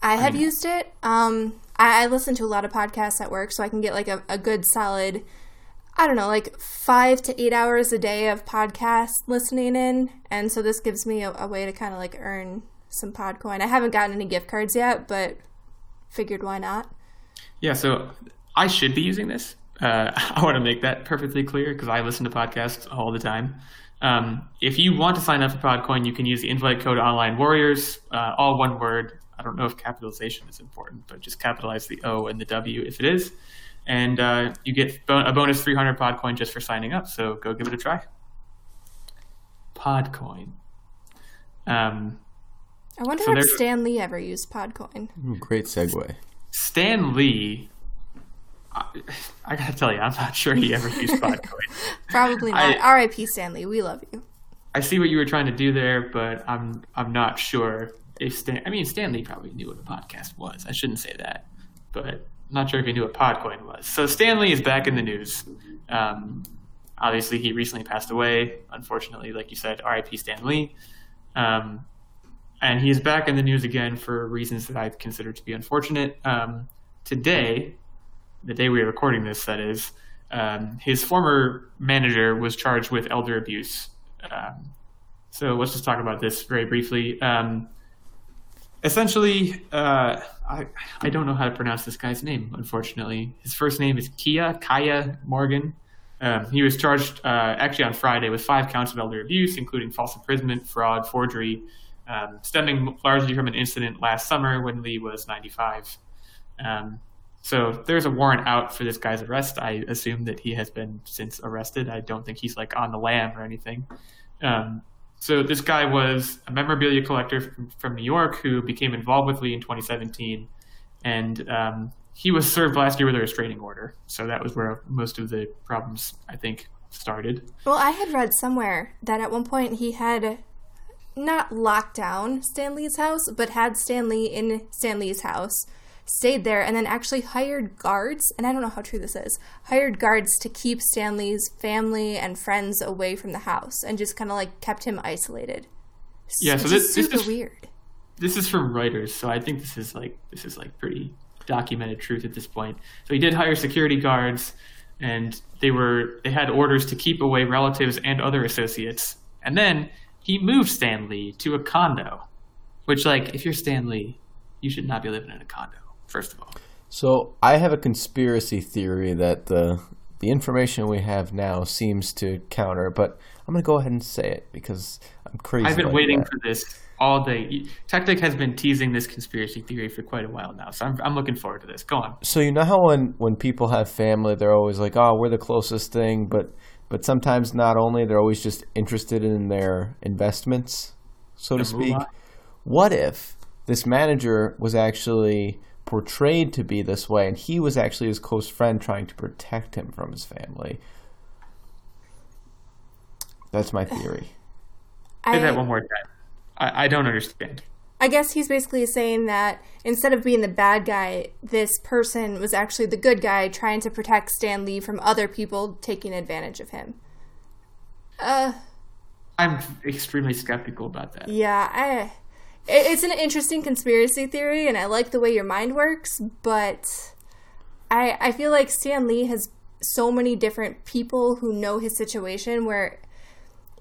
I have used it. I listen to a lot of podcasts at work, so I can get like a good solid, 5 to 8 hours a day of podcast listening in. And so this gives me a way to kind of like earn some PodCoin. I haven't gotten any gift cards yet, but figured why not? Yeah, so I should be using this. I want to make that perfectly clear because I listen to podcasts all the time. If you want to sign up for PodCoin, you can use the invite code Online Warriors, all one word. I don't know if capitalization is important, but just capitalize the O and the W if it is. And you get a bonus 300 PodCoin just for signing up. So go give it a try. PodCoin. I wonder if Stan Lee ever used PodCoin. Great segue. Stan Lee, I got to tell you, I'm not sure he ever used PodCoin. Probably not. R.I.P. Stan Lee, we love you. I see what you were trying to do there, but I'm not sure if Stan Lee probably knew what a podcast was. I shouldn't say that, but not sure if he knew what PodCoin was. So Stan Lee is back in the news. Obviously, he recently passed away. Unfortunately, like you said, RIP Stan Lee. And he's back in the news again for reasons that I consider to be unfortunate. Today, the day we are recording this, that is, his former manager was charged with elder abuse. So let's just talk about this very briefly. Essentially, I don't know how to pronounce this guy's name, unfortunately. His first name is Kaya Morgan. He was charged actually on Friday with 5 counts of elder abuse, including false imprisonment, fraud, forgery, stemming largely from an incident last summer when Lee was 95. So there's a warrant out for this guy's arrest. I assume that he has been since arrested. I don't think he's like on the lam or anything. So this guy was a memorabilia collector from New York who became involved with Lee in 2017. And he was served last year with a restraining order. So that was where most of the problems, I think, started. Well, I had read somewhere that at one point he had not locked down Stan Lee's house, but had Stan Lee in Stan Lee's house, stayed there, and then actually hired guards. And I don't know how true this is. Hired guards to keep Stan Lee's family and friends away from the house, and just kind of like kept him isolated. Yeah, so this is weird. This is from Reuters, so I think this is pretty documented truth at this point. So he did hire security guards, and they had orders to keep away relatives and other associates. And then he moved Stan Lee to a condo, which, like, if you're Stan Lee, you should not be living in a condo. First of all. So I have a conspiracy theory that the information we have now seems to counter, but I'm going to go ahead and say it because I'm crazy. I've been waiting for this all day. Tactic has been teasing this conspiracy theory for quite a while now, so I'm looking forward to this. Go on. So you know how when people have family, they're always like, oh, we're the closest thing, but sometimes not only, they're always just interested in their investments, so to speak. What if this manager was actually portrayed to be this way, and he was actually his close friend trying to protect him from his family? That's my theory. Say that one more time. I don't understand. I guess he's basically saying that instead of being the bad guy, this person was actually the good guy trying to protect Stan Lee from other people taking advantage of him. I'm extremely skeptical about that. Yeah, It's an interesting conspiracy theory, and I like the way your mind works, but I feel like Stan Lee has so many different people who know his situation, where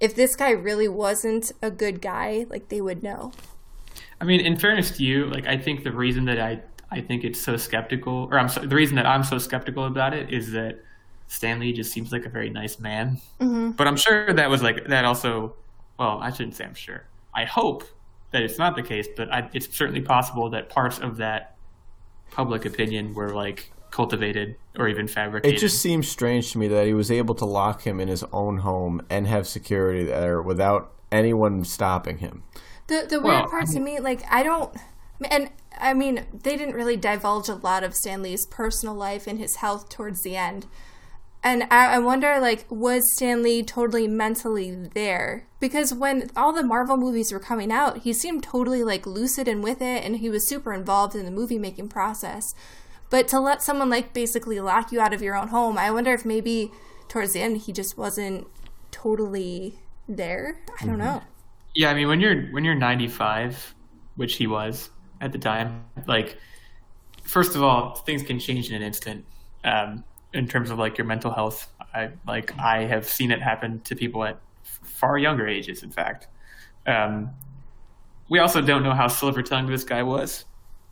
if this guy really wasn't a good guy, like, they would know. I mean, in fairness to you, like, I think the reason that I think it's so skeptical, or the reason that I'm so skeptical about it is that Stan Lee just seems like a very nice man. Mm-hmm. But I'm sure that was like, that also, well, I shouldn't say I'm sure. I hope that it's not the case, but it's certainly possible that parts of that public opinion were like cultivated or even fabricated. It just seems strange to me that he was able to lock him in his own home and have security there without anyone stopping him. The weird part to me, they didn't really divulge a lot of Stan Lee's personal life and his health towards the end. And I wonder, like, was Stan Lee totally mentally there? Because when all the Marvel movies were coming out, he seemed totally, like, lucid and with it, and he was super involved in the movie-making process. But to let someone, like, basically lock you out of your own home, I wonder if maybe towards the end he just wasn't totally there. I don't know. Yeah, I mean, when you're 95, which he was at the time, like, first of all, things can change in an instant. In terms of like your mental health, I have seen it happen to people at far younger ages. In fact, we also don't know how silver-tongued this guy was.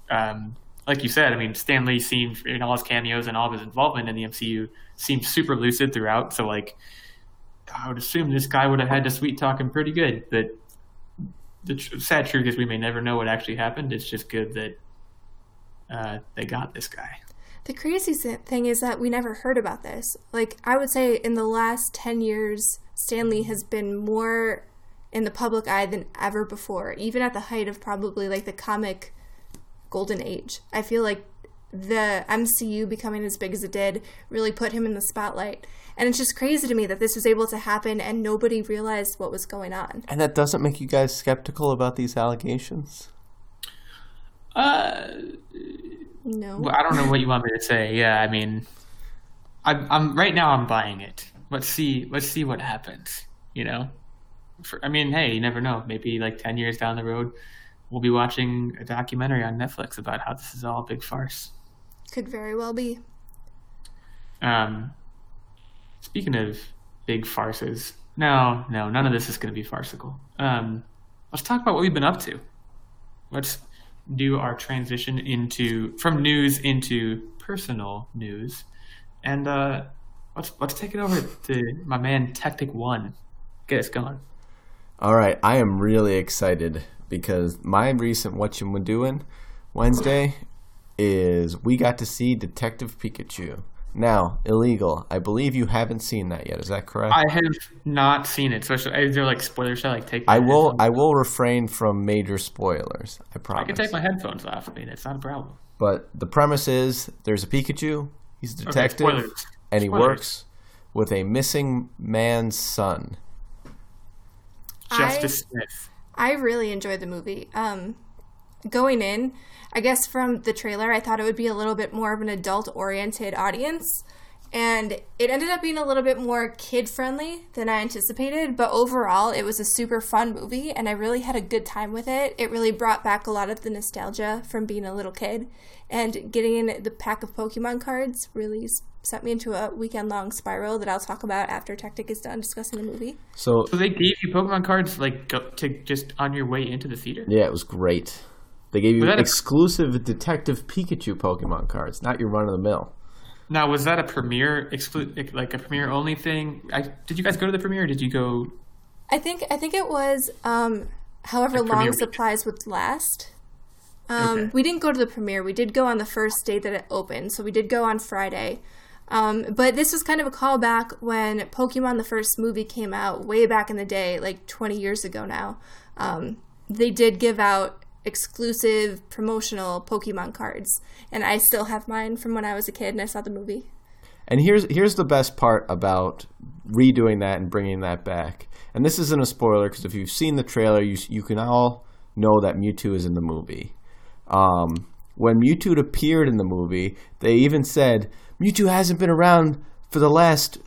Like you said, I mean, Stan Lee seemed, in all his cameos and all of his involvement in the MCU, seemed super lucid throughout. So like, I would assume this guy would have had to sweet talk him pretty good. But the sad truth is, we may never know what actually happened. It's just good that they got this guy. The crazy thing is that we never heard about this. Like, I would say in the last 10 years, Stan Lee has been more in the public eye than ever before, even at the height of probably, like, the comic golden age. I feel like the MCU becoming as big as it did really put him in the spotlight. And it's just crazy to me that this was able to happen and nobody realized what was going on. And that doesn't make you guys skeptical about these allegations? No. Well, I don't know what you want me to say. Yeah, I mean, I'm right now. I'm buying it. Let's see what happens. You know, hey, you never know. Maybe like 10 years down the road, we'll be watching a documentary on Netflix about how this is all a big farce. Could very well be. Speaking of big farces, no, none of this is going to be farcical. Let's talk about what we've been up to. Let's do our transition from news into personal news, and let's take it over to my man Tactic One. Get us going. All right, I am really excited because my recent What You Been Doing Wednesday is we got to see Detective Pikachu. Now, Illegal, I believe you haven't seen that yet. Is that correct? I have not seen it. So is there like spoilers? Should I like take? I will refrain from major spoilers. I promise. I can take my headphones off. I mean, it's not a problem. But the premise is there's a Pikachu. He's a detective, okay, and he works with a missing man's son. Justice Smith. I really enjoyed the movie. Going in, I guess from the trailer, I thought it would be a little bit more of an adult-oriented audience, and it ended up being a little bit more kid-friendly than I anticipated, but overall, it was a super fun movie, and I really had a good time with it. It really brought back a lot of the nostalgia from being a little kid, and getting the pack of Pokemon cards really sent me into a weekend-long spiral that I'll talk about after Tactic is done discussing the movie. So they gave you Pokemon cards like to just on your way into the theater? Yeah, it was great. They gave you exclusive Detective Pikachu Pokemon cards, not your run-of-the-mill. Now, was that a premiere, like a premiere-only thing? Did you guys go to the premiere, or did you go? I think it was however long supplies would last. Okay. We didn't go to the premiere. We did go on the first day that it opened, so we did go on Friday. But this was kind of a callback when Pokemon, the first movie, came out way back in the day, like 20 years ago now. They did give out exclusive promotional Pokemon cards, and I still have mine from when I was a kid and I saw the movie. And here's the best part about redoing that and bringing that back. And this isn't a spoiler because if you've seen the trailer, you can all know that Mewtwo is in the movie. When Mewtwo appeared in the movie, they even said Mewtwo hasn't been around for the last,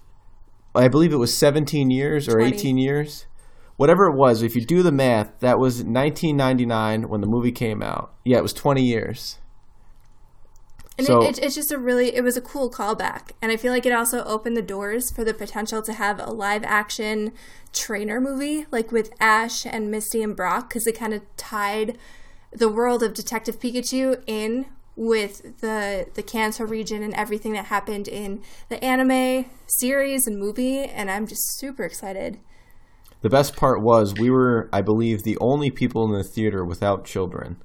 I believe it was 17 years or 20. 18 years. whatever it was, if you do the math, that was 1999 when the movie came out. Yeah, it was 20 years. And so, it's just a really, it was a cool callback. And I feel like it also opened the doors for the potential to have a live action trainer movie, like with Ash and Misty and Brock, because it kind of tied the world of Detective Pikachu in with the Kanto region and everything that happened in the anime series and movie. And I'm just super excited. The best part was we were, I believe, the only people in the theater without children.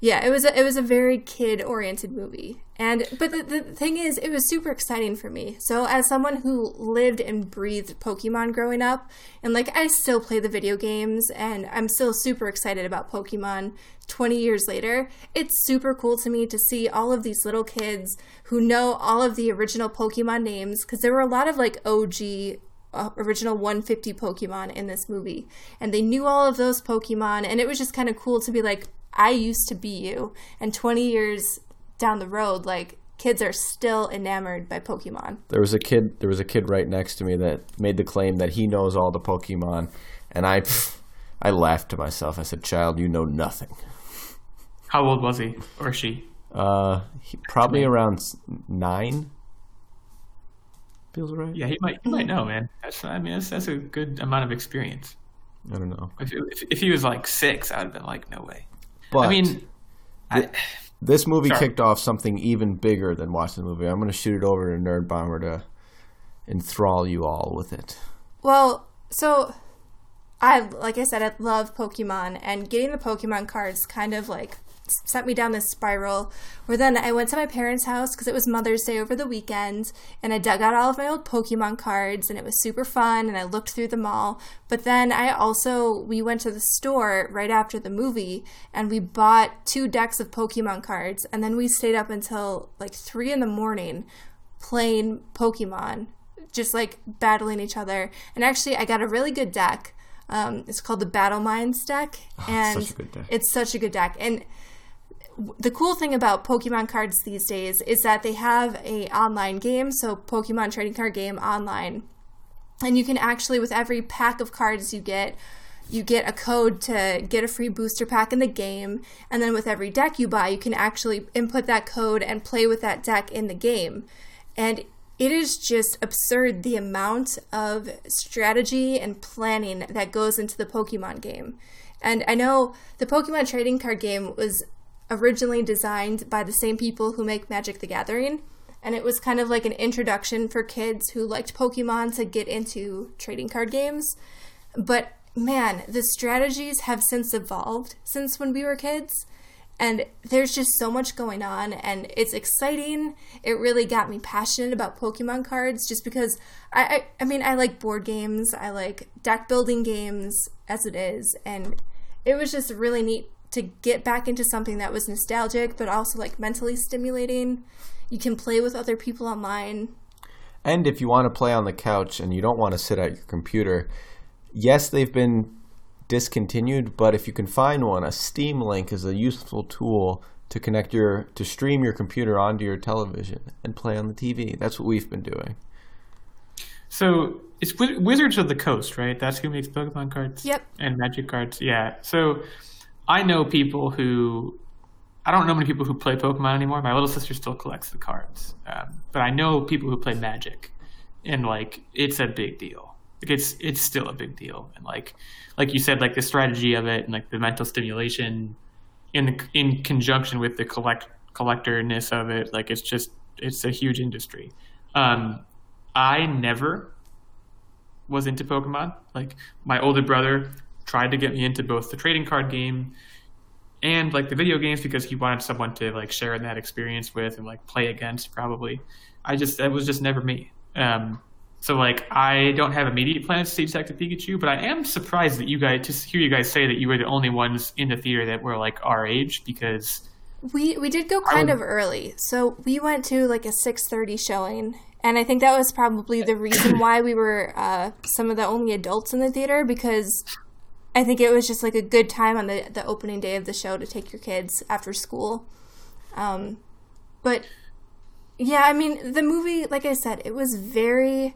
Yeah, it was a very kid-oriented movie. But the thing is, it was super exciting for me. So as someone who lived and breathed Pokemon growing up, and like I still play the video games and I'm still super excited about Pokemon 20 years later, it's super cool to me to see all of these little kids who know all of the original Pokemon names, because there were a lot of like OG original 150 Pokemon in this movie. And they knew all of those Pokemon, and it was just kind of cool to be like, I used to be you, and 20 years down the road, like, kids are still enamored by Pokemon. There was a kid right next to me that made the claim that he knows all the Pokemon, and I laughed to myself. I said, "Child, you know nothing." How old was he or she? Probably around 9. Feels right. Yeah, he might know, man. That's a good amount of experience. I don't know. If he was like 6, I'd have been like, no way. But I mean, this movie kicked off something even bigger than watching the movie. I'm going to shoot it over to Nerd Bomber to enthrall you all with it. Well, so I love Pokemon, and getting the Pokemon cards kind of like sent me down this spiral where then I went to my parents' house because it was Mother's Day over the weekend, and I dug out all of my old Pokemon cards, and it was super fun, and I looked through them all. But then we went to the store right after the movie, and we bought 2 decks of Pokemon cards, and then we stayed up until like 3 in the morning playing Pokemon, just like battling each other. And actually I got a really good deck. It's called the Battle Minds deck. Oh, and it's such a good deck. And the cool thing about Pokemon cards these days is that they have an online game, so Pokemon trading card game online. And you can actually, with every pack of cards you get a code to get a free booster pack in the game. And then with every deck you buy, you can actually input that code and play with that deck in the game. And it is just absurd the amount of strategy and planning that goes into the Pokemon game. And I know the Pokemon trading card game was originally designed by the same people who make Magic the Gathering, and it was kind of like an introduction for kids who liked Pokemon to get into trading card games. But man, the strategies have since evolved since when we were kids, and there's just so much going on, and it's exciting. It really got me passionate about Pokemon cards, just because I like board games, I like deck building games as it is, and it was just really neat to get back into something that was nostalgic but also like mentally stimulating. You can play with other people online. And if you want to play on the couch and you don't want to sit at your computer, yes, they've been discontinued, but if you can find one, a Steam Link is a useful tool to connect to stream your computer onto your television and play on the TV. That's what we've been doing. So it's Wizards of the Coast, right? That's who makes Pokemon cards? Yep. And Magic cards, yeah. So I know people who, I don't know many people who play Pokemon anymore. My little sister still collects the cards. But I know people who play Magic, and like, it's a big deal. Like it's still a big deal. And like you said, like the strategy of it and like the mental stimulation in conjunction with the collectorness of it, like it's a huge industry. I never was into Pokemon. Like my older brother tried to get me into both the trading card game and like the video games because he wanted someone to like share in that experience with and like play against probably. That was just never me. So like I don't have immediate plans to see Detective Pikachu, but I am surprised that you guys, to hear you guys say that you were the only ones in the theater that were like our age, because we did go kind of early. So we went to like a 6:30 showing. And I think that was probably the reason why we were some of the only adults in the theater, because I think it was just like a good time on the opening day of the show to take your kids after school. But yeah, I mean, the movie, like I said, it was very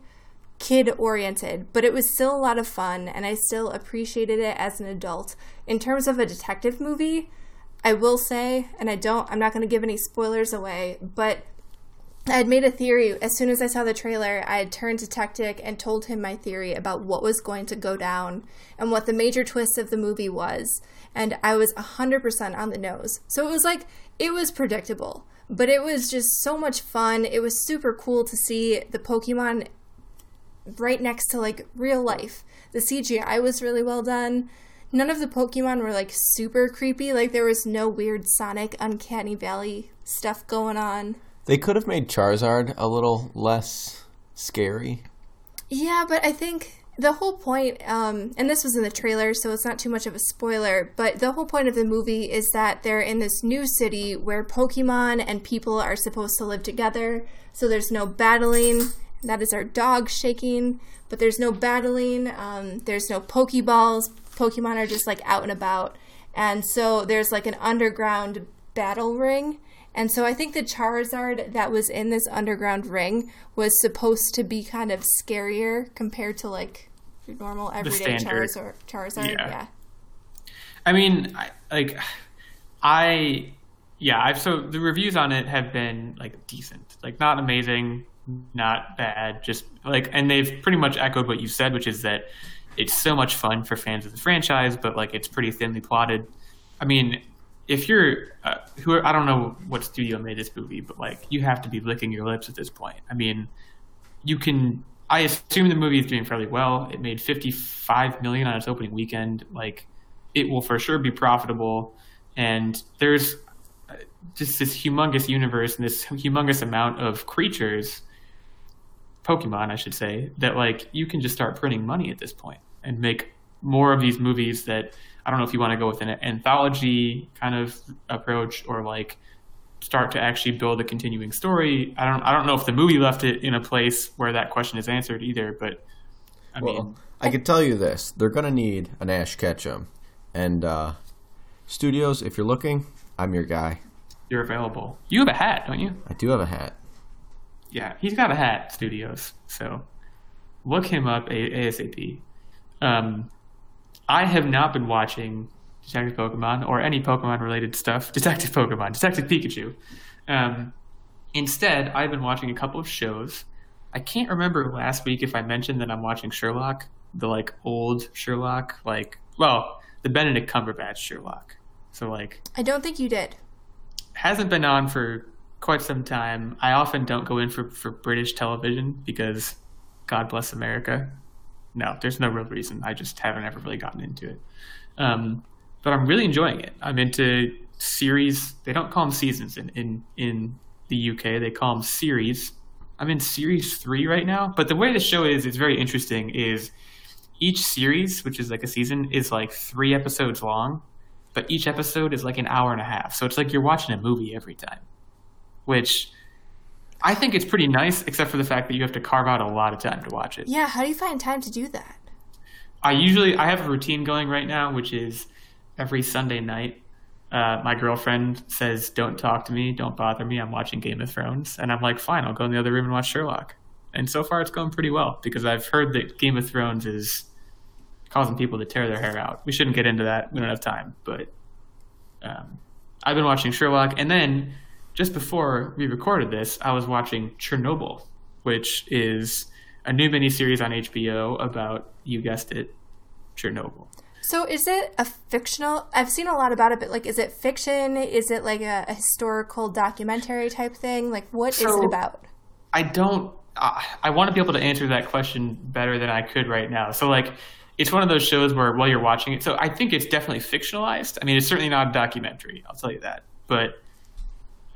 kid-oriented, but it was still a lot of fun, and I still appreciated it as an adult. In terms of a detective movie, I will say, and I'm not going to give any spoilers away, but I had made a theory. As soon as I saw the trailer, I had turned to Tactic and told him my theory about what was going to go down and what the major twist of the movie was, and I was 100% on the nose. So it was like, it was predictable, but it was just so much fun. It was super cool to see the Pokemon right next to, like, real life. The CGI was really well done. None of the Pokemon were, like, super creepy. Like, there was no weird Sonic Uncanny Valley stuff going on. They could have made Charizard a little less scary. Yeah, but I think the whole point, and this was in the trailer, so it's not too much of a spoiler, but the whole point of the movie is that they're in this new city where Pokemon and people are supposed to live together, so there's no battling. That is our dog shaking, but there's no battling. There's no Pokeballs. Pokemon are just, like, out and about. And so there's, like, an underground battle ring. And so I think the Charizard that was in this underground ring was supposed to be kind of scarier compared to, like, your normal everyday Charizard. Yeah. I mean, so the reviews on it have been, like, decent. Like, not amazing, not bad, just, like, and they've pretty much echoed what you said, which is that it's so much fun for fans of the franchise, but, like, it's pretty thinly plotted. I mean, if you're I don't know what studio made this movie, but, like, you have to be licking your lips at this point. I mean, I assume the movie is doing fairly well. It made $55 million on its opening weekend. Like, it will for sure be profitable, and there's just this humongous universe and this humongous amount of creatures, Pokemon, I should say, that, like, you can just start printing money at this point and make more of these movies that, I don't know if you want to go with an anthology kind of approach or, like, start to actually build a continuing story. I don't know if the movie left it in a place where that question is answered either, but I mean... I could tell you this. They're going to need an Ash Ketchum. And studios, if you're looking, I'm your guy. You're available. You have a hat, don't you? I do have a hat. Yeah, he's got a hat, Studios. So look him up ASAP. I have not been watching Detective Pokemon or any Pokemon-related stuff. Detective Pokemon, Detective Pikachu. Instead, I've been watching a couple of shows. I can't remember last week if I mentioned that I'm watching Sherlock, the, like, old Sherlock, like, well, the Benedict Cumberbatch Sherlock. So, like, I don't think you did. Hasn't been on for quite some time. I often don't go in for British television because God bless America. No, there's no real reason. I just haven't ever really gotten into it. But I'm really enjoying it. I'm into series. They don't call them seasons in the UK. They call them series. I'm in series 3 right now. But the way the show is, it's very interesting, is each series, which is like a season, is like 3 episodes long. But each episode is like an hour and a half. So it's like you're watching a movie every time, which I think it's pretty nice, except for the fact that you have to carve out a lot of time to watch it. Yeah, how do you find time to do that? I have a routine going right now, which is every Sunday night, my girlfriend says, don't talk to me, don't bother me, I'm watching Game of Thrones. And I'm like, fine, I'll go in the other room and watch Sherlock. And so far it's going pretty well, because I've heard that Game of Thrones is causing people to tear their hair out. We shouldn't get into that. We don't have time. But I've been watching Sherlock. And then just before we recorded this, I was watching Chernobyl, which is a new miniseries on HBO about, you guessed it, Chernobyl. So is it a fictional? I've seen a lot about it, but, like, is it fiction? Is it like a historical documentary type thing? Like, what is it about? I want to be able to answer that question better than I could right now. So, like, it's one of those shows where while you're watching it, so I think it's definitely fictionalized. I mean, it's certainly not a documentary, I'll tell you that. But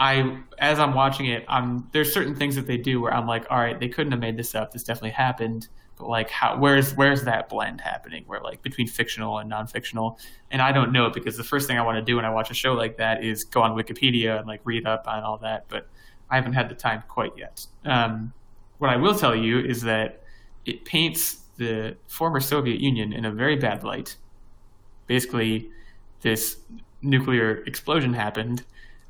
as I'm watching it, there's certain things that they do where I'm like, all right, they couldn't have made this up. This definitely happened. But, like, where's that blend happening? Where, like, between fictional and non-fictional, and I don't know it, because the first thing I want to do when I watch a show like that is go on Wikipedia and, like, read up on all that. But I haven't had the time quite yet. What I will tell you is that it paints the former Soviet Union in a very bad light. Basically, this nuclear explosion happened,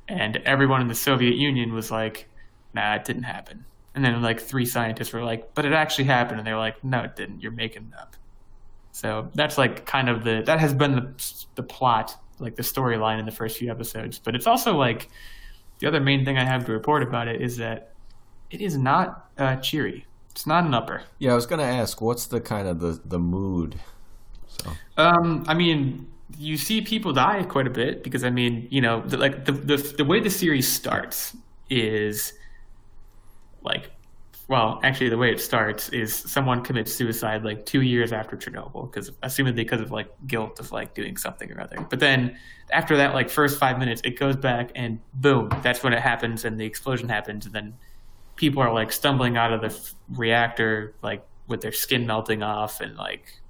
and everyone in the Soviet Union was like, nah, it didn't happen. And then like three scientists were like, but it actually happened. And they were like, no, it didn't. You're making it up. So that's like kind of that has been the plot, like the storyline in the first few episodes. But it's also like the other main thing I have to report about it is that it is not cheery. It's not an upper. Yeah, I was going to ask, what's the kind of the mood? So. I mean, you see people die quite a bit because, I mean, you know, the way the series starts is like, well, actually the way it starts is someone commits suicide like 2 years after Chernobyl, because assumedly because of like guilt of like doing something or other. But then after that, like first 5 minutes, it goes back and boom, that's when it happens and the explosion happens. And then people are like stumbling out of the reactor, like with their skin melting off, and like,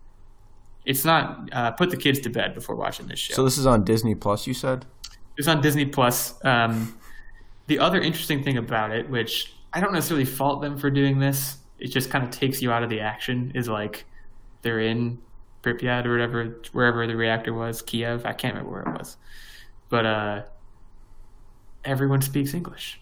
it's not put the kids to bed before watching this show. So this is on Disney Plus, you said? It's on Disney Plus. The other interesting thing about it, which I don't necessarily fault them for doing this, it just kind of takes you out of the action, is like they're in Pripyat or whatever, wherever the reactor was, Kiev, I can't remember where it was. But everyone speaks English.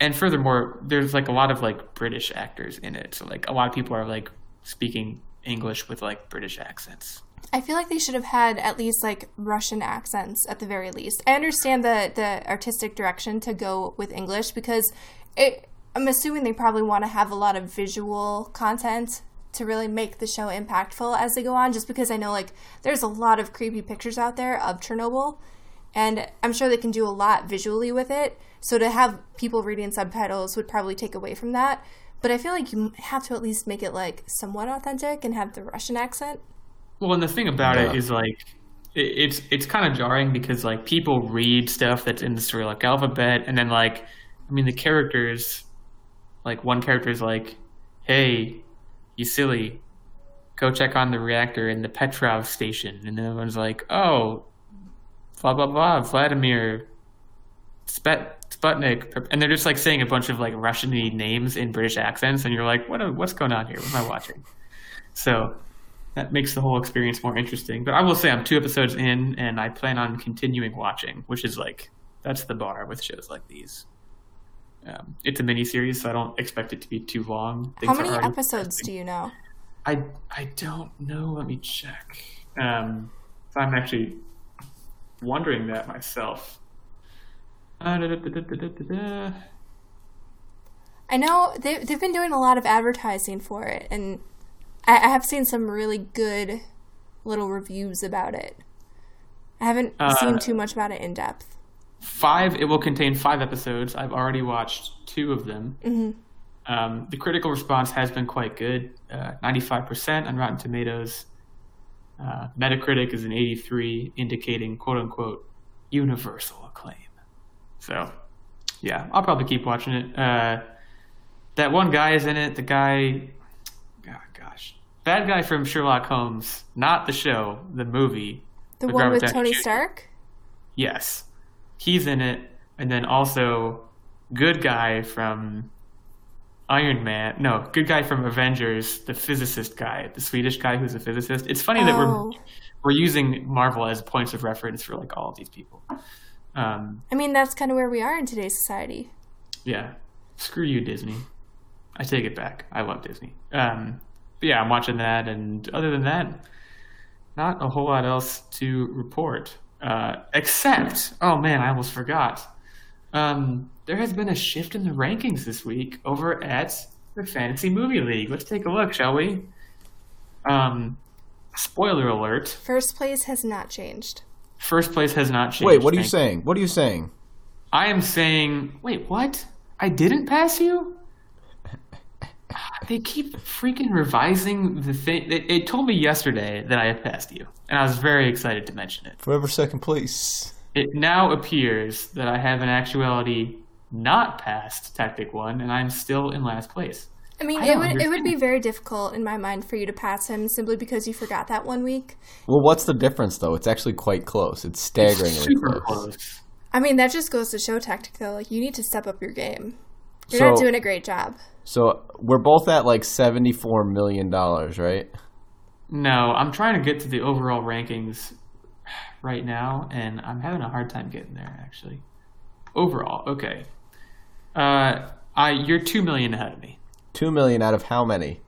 And furthermore, there's like a lot of like British actors in it. So like a lot of people are like speaking English with like British accents. I feel like they should have had at least like Russian accents at the very least. I understand the artistic direction to go with English because I'm assuming they probably want to have a lot of visual content to really make the show impactful as they go on, just because I know like there's a lot of creepy pictures out there of Chernobyl. And I'm sure they can do a lot visually with it. So to have people reading subtitles would probably take away from that. But I feel like you have to at least make it like somewhat authentic and have the Russian accent. Well, and the thing about it is like it's kind of jarring because like people read stuff that's in the Cyrillic alphabet. And then like, I mean, the characters, like one character is like, hey, you silly, go check on the reactor in the Petrov station. And then everyone's like, oh, blah, blah, blah, Vladimir, Sputnik. And they're just like saying a bunch of like Russian-y names in British accents. And you're like, what's going on here? What am I watching? So that makes the whole experience more interesting. But I will say I'm 2 episodes in and I plan on continuing watching, which is like, that's the bar with shows like these. It's a miniseries, so I don't expect it to be too long. How many episodes do you know? I don't know. Let me check. So I'm actually wondering that myself. I know they've been doing a lot of advertising for it, and I have seen some really good little reviews about it. I haven't seen too much about it in depth. It will contain 5 episodes. I've already watched 2 of them. Mm-hmm. The critical response has been quite good, 95% on Rotten Tomatoes. Metacritic is an 83, indicating quote-unquote universal acclaim. So yeah, I'll probably keep watching it. That one guy is in it, bad guy from Sherlock Holmes, not the show, the movie, the one with Tony Stark. Yes, he's in it. And then also good guy from good guy from Avengers, the physicist guy, the Swedish guy who's a physicist. It's funny that we're using Marvel as points of reference for like all of these people. I mean, that's kind of where we are in today's society. Yeah, screw you, Disney. I take it back. I love Disney. But yeah, I'm watching that, and other than that, not a whole lot else to report. Except, oh man, I almost forgot. There has been a shift in the rankings this week over at the Fantasy Movie League. Let's take a look, shall we? Spoiler alert. First place has not changed. Wait, what are you saying? I am saying, wait, what? I didn't pass you? They keep freaking revising the thing. It told me yesterday that I had passed you, and I was very excited to mention it. Forever second place. It now appears that I have in actuality not passed Tactic One, and I'm still in last place. I mean, it would be very difficult in my mind for you to pass him simply because you forgot that one week. Well, what's the difference, though? It's actually quite close. It's staggeringly super close. I mean, that just goes to show, Tactic, though. Like, you need to step up your game. You're not doing a great job. So we're both at, like, $74 million, right? No, I'm trying to get to the overall rankings right now, and I'm having a hard time getting there, actually. Overall, okay. You're 2 million ahead of me. 2 million out of how many?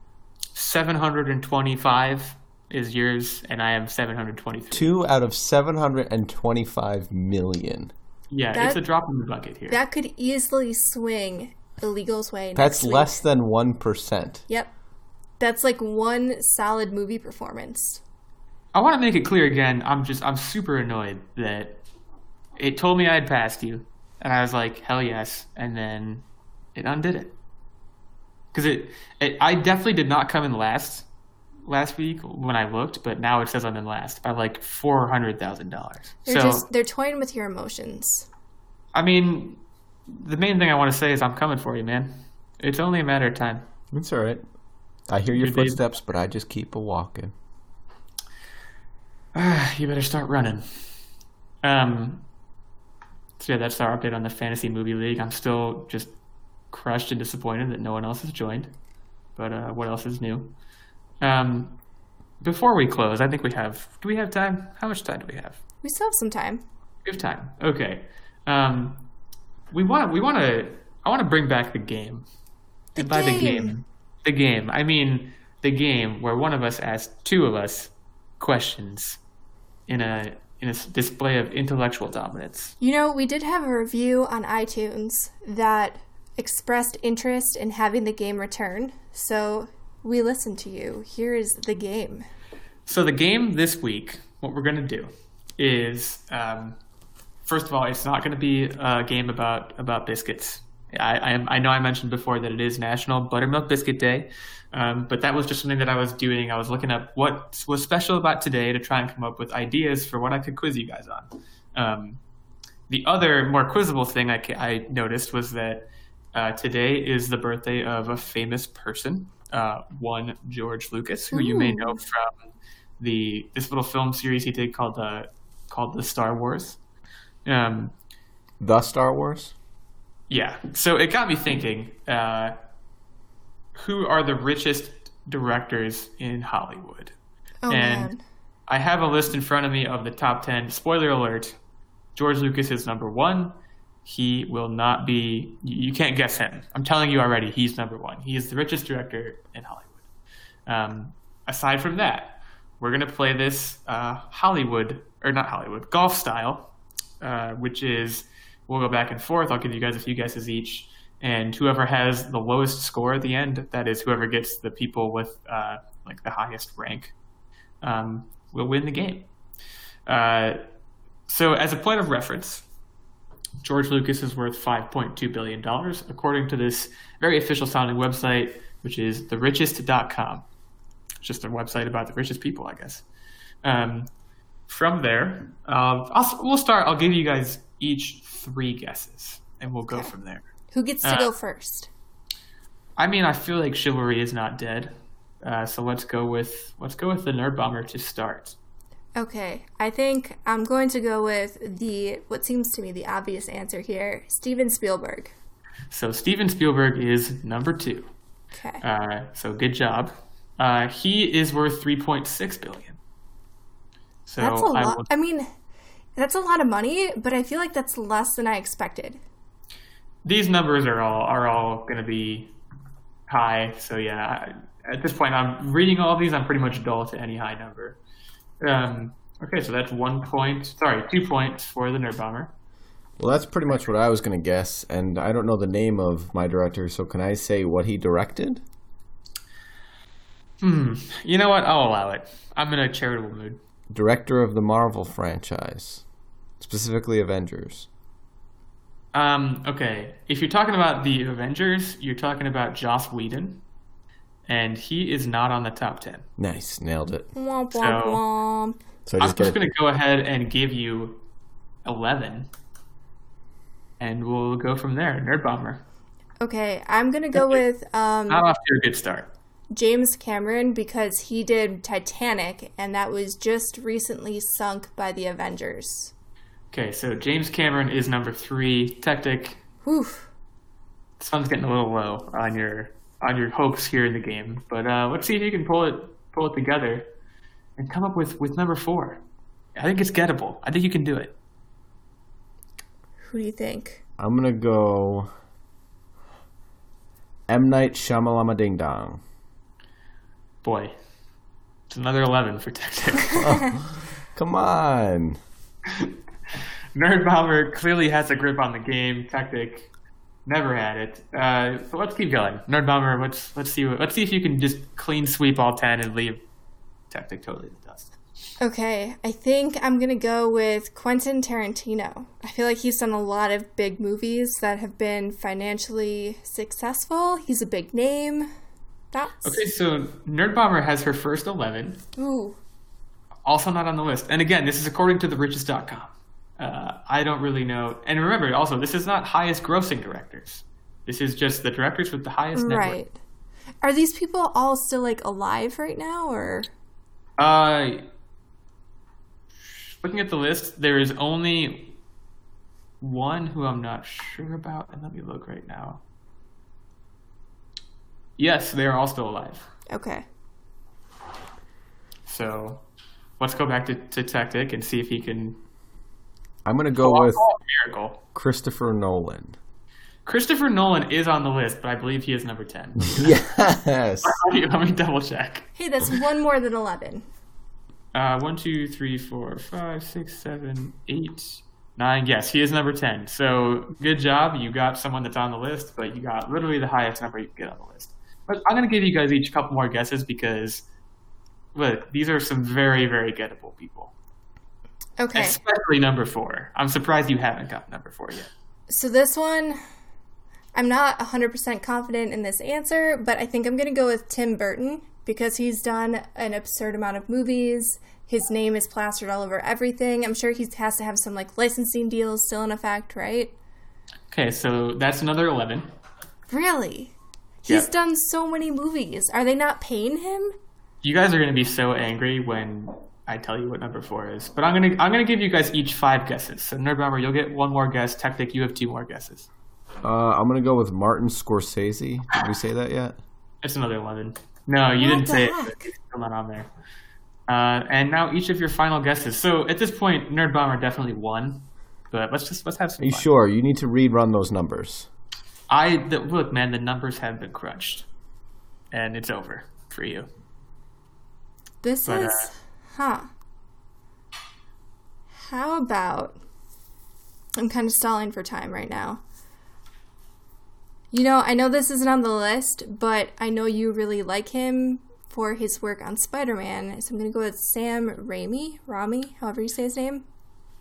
725 is yours, and I have 723. 2 out of 725 million. Yeah, that, it's a drop in the bucket here. That could easily swing Illegal's way. That's less than 1%. Yep. That's like one solid movie performance. I want to make it clear again. I'm super annoyed that it told me I had passed you, and I was like, hell yes, and then it undid it. Because I definitely did not come in last week when I looked, but now it says I'm in last by like $400,000. They're toying with your emotions. I mean, the main thing I want to say is I'm coming for you, man. It's only a matter of time. It's all right. I hear your footsteps, but I just keep a-walking. You better start running. So yeah, that's our update on the Fantasy Movie League. I'm still just crushed and disappointed that no one else has joined. But what else is new? Before we close, I think we have... Do we have time? How much time do we have? We still have some time. We have time. Okay. I want to bring back the game. The game. I mean, the game where one of us asked two of us questions in a display of intellectual dominance. You know, we did have a review on iTunes that expressed interest in having the game return. So we listened to you. Here is the game. So the game this week, what we're going to do is, first of all, it's not going to be a game about biscuits. I know I mentioned before that it is National Buttermilk Biscuit Day, but that was just something that I was doing. I was looking up what was special about today to try and come up with ideas for what I could quiz you guys on. The other more quizzable thing I noticed was that today is the birthday of a famous person, one George Lucas, who you may know from this little film series he did called The Star Wars. The Star Wars? Yeah, so it got me thinking, who are the richest directors in Hollywood? Oh, and man. I have a list in front of me of the top 10. Spoiler alert, George Lucas is number one. He will not be... You can't guess him. I'm telling you already, he's number one. He is the richest director in Hollywood. Aside from that, we're going to play this golf style, which is... We'll go back and forth. I'll give you guys a few guesses each. And whoever has the lowest score at the end, that is whoever gets the people with the highest rank, will win the game. So as a point of reference, George Lucas is worth $5.2 billion, according to this very official-sounding website, which is therichest.com. It's just a website about the richest people, I guess. From there, I'll give you guys each three guesses, and we'll go from there. Who gets to go first? I mean, I feel like chivalry is not dead, so let's go with the Nerd Bomber to start. Okay, I think I'm going to go with what seems to me the obvious answer here, Steven Spielberg. So Steven Spielberg is number two. Okay. So good job. He is worth $3.6 billion. So that's a lot. I mean, that's a lot of money, but I feel like that's less than I expected. These numbers are all going to be high, so yeah. At this point, I'm reading all of these. I'm pretty much dull to any high number. Okay, so that's 2 points for the Nerd Bomber. Well, that's pretty much what I was going to guess, and I don't know the name of my director, so can I say what he directed? You know what? I'll allow it. I'm in a charitable mood. Director of the Marvel franchise. Specifically Avengers. Okay. If you're talking about the Avengers, you're talking about Joss Whedon. And he is not on the top 10. Nice. Nailed it. Womp, womp, womp. So I'm just going to go ahead and give you 11. And we'll go from there. Nerd Bomber. Okay. I'm going to go with... not off to a good start. James Cameron, because he did Titanic, and that was just recently sunk by the Avengers. Okay, so James Cameron is number three. Tactic. Oof. This one's getting a little low on your hopes here in the game, but let's see if you can pull it together and come up with number four. I think it's gettable. I think you can do it. Who do you think? I'm gonna go. M. Night Shyamalama Ding Dong. Boy, it's another 11 for Tactic. Oh, come on. Nerd Bomber clearly has a grip on the game. Tactic never had it. So let's keep going. Nerd Bomber, let's see if you can just clean sweep all 10 and leave Tactic totally in the dust. Okay, I think I'm going to go with Quentin Tarantino. I feel like he's done a lot of big movies that have been financially successful. He's a big name. That's... Okay, so Nerd Bomber has her first 11. Ooh. Also not on the list. And again, this is according to theriches.com. I don't really know. And remember, also, this is not highest grossing directors. This is just the directors with the highest net worth. Right. Are these people all still, like, alive right now, or...? Looking at the list, there is only one who I'm not sure about. And let me look right now. Yes, they are all still alive. Okay. So let's go back to Tactic and see if he can... I'm going to go with Miracle. Christopher Nolan. Christopher Nolan is on the list, but I believe he is number 10. Yes. Let me double check. Hey, that's one more than 11. 1, 2, 3, 4, 5, 6, 7, 8, 9. Yes, he is number 10. So good job. You got someone that's on the list, but you got literally the highest number you can get on the list. But I'm going to give you guys each a couple more guesses because, look, these are some very, very gettable people. Okay. Especially number 4. I'm surprised you haven't got number 4 yet. So this one, I'm not 100% confident in this answer, but I think I'm going to go with Tim Burton because he's done an absurd amount of movies. His name is plastered all over everything. I'm sure he has to have some like licensing deals still in effect, right? Okay, so that's another 11. Really? He's done so many movies. Are they not paying him? You guys are going to be so angry when I tell you what number 4 is, but I'm gonna give you guys each 5 guesses. So Nerd Bomber, you'll get one more guess. Tactic, you have 2 more guesses. I'm gonna go with Martin Scorsese. Did we say that yet? It's another 11. No, you didn't say it. It's still not on there. And now each of your final guesses. So at this point, Nerd Bomber definitely won, but let's have some. Are you fun. Sure? You need to rerun those numbers. Look, man. The numbers have been crunched, and it's over for you. How about... I'm kind of stalling for time right now. You know, I know this isn't on the list, but I know you really like him for his work on Spider-Man, so I'm going to go with Sam Raimi, however you say his name.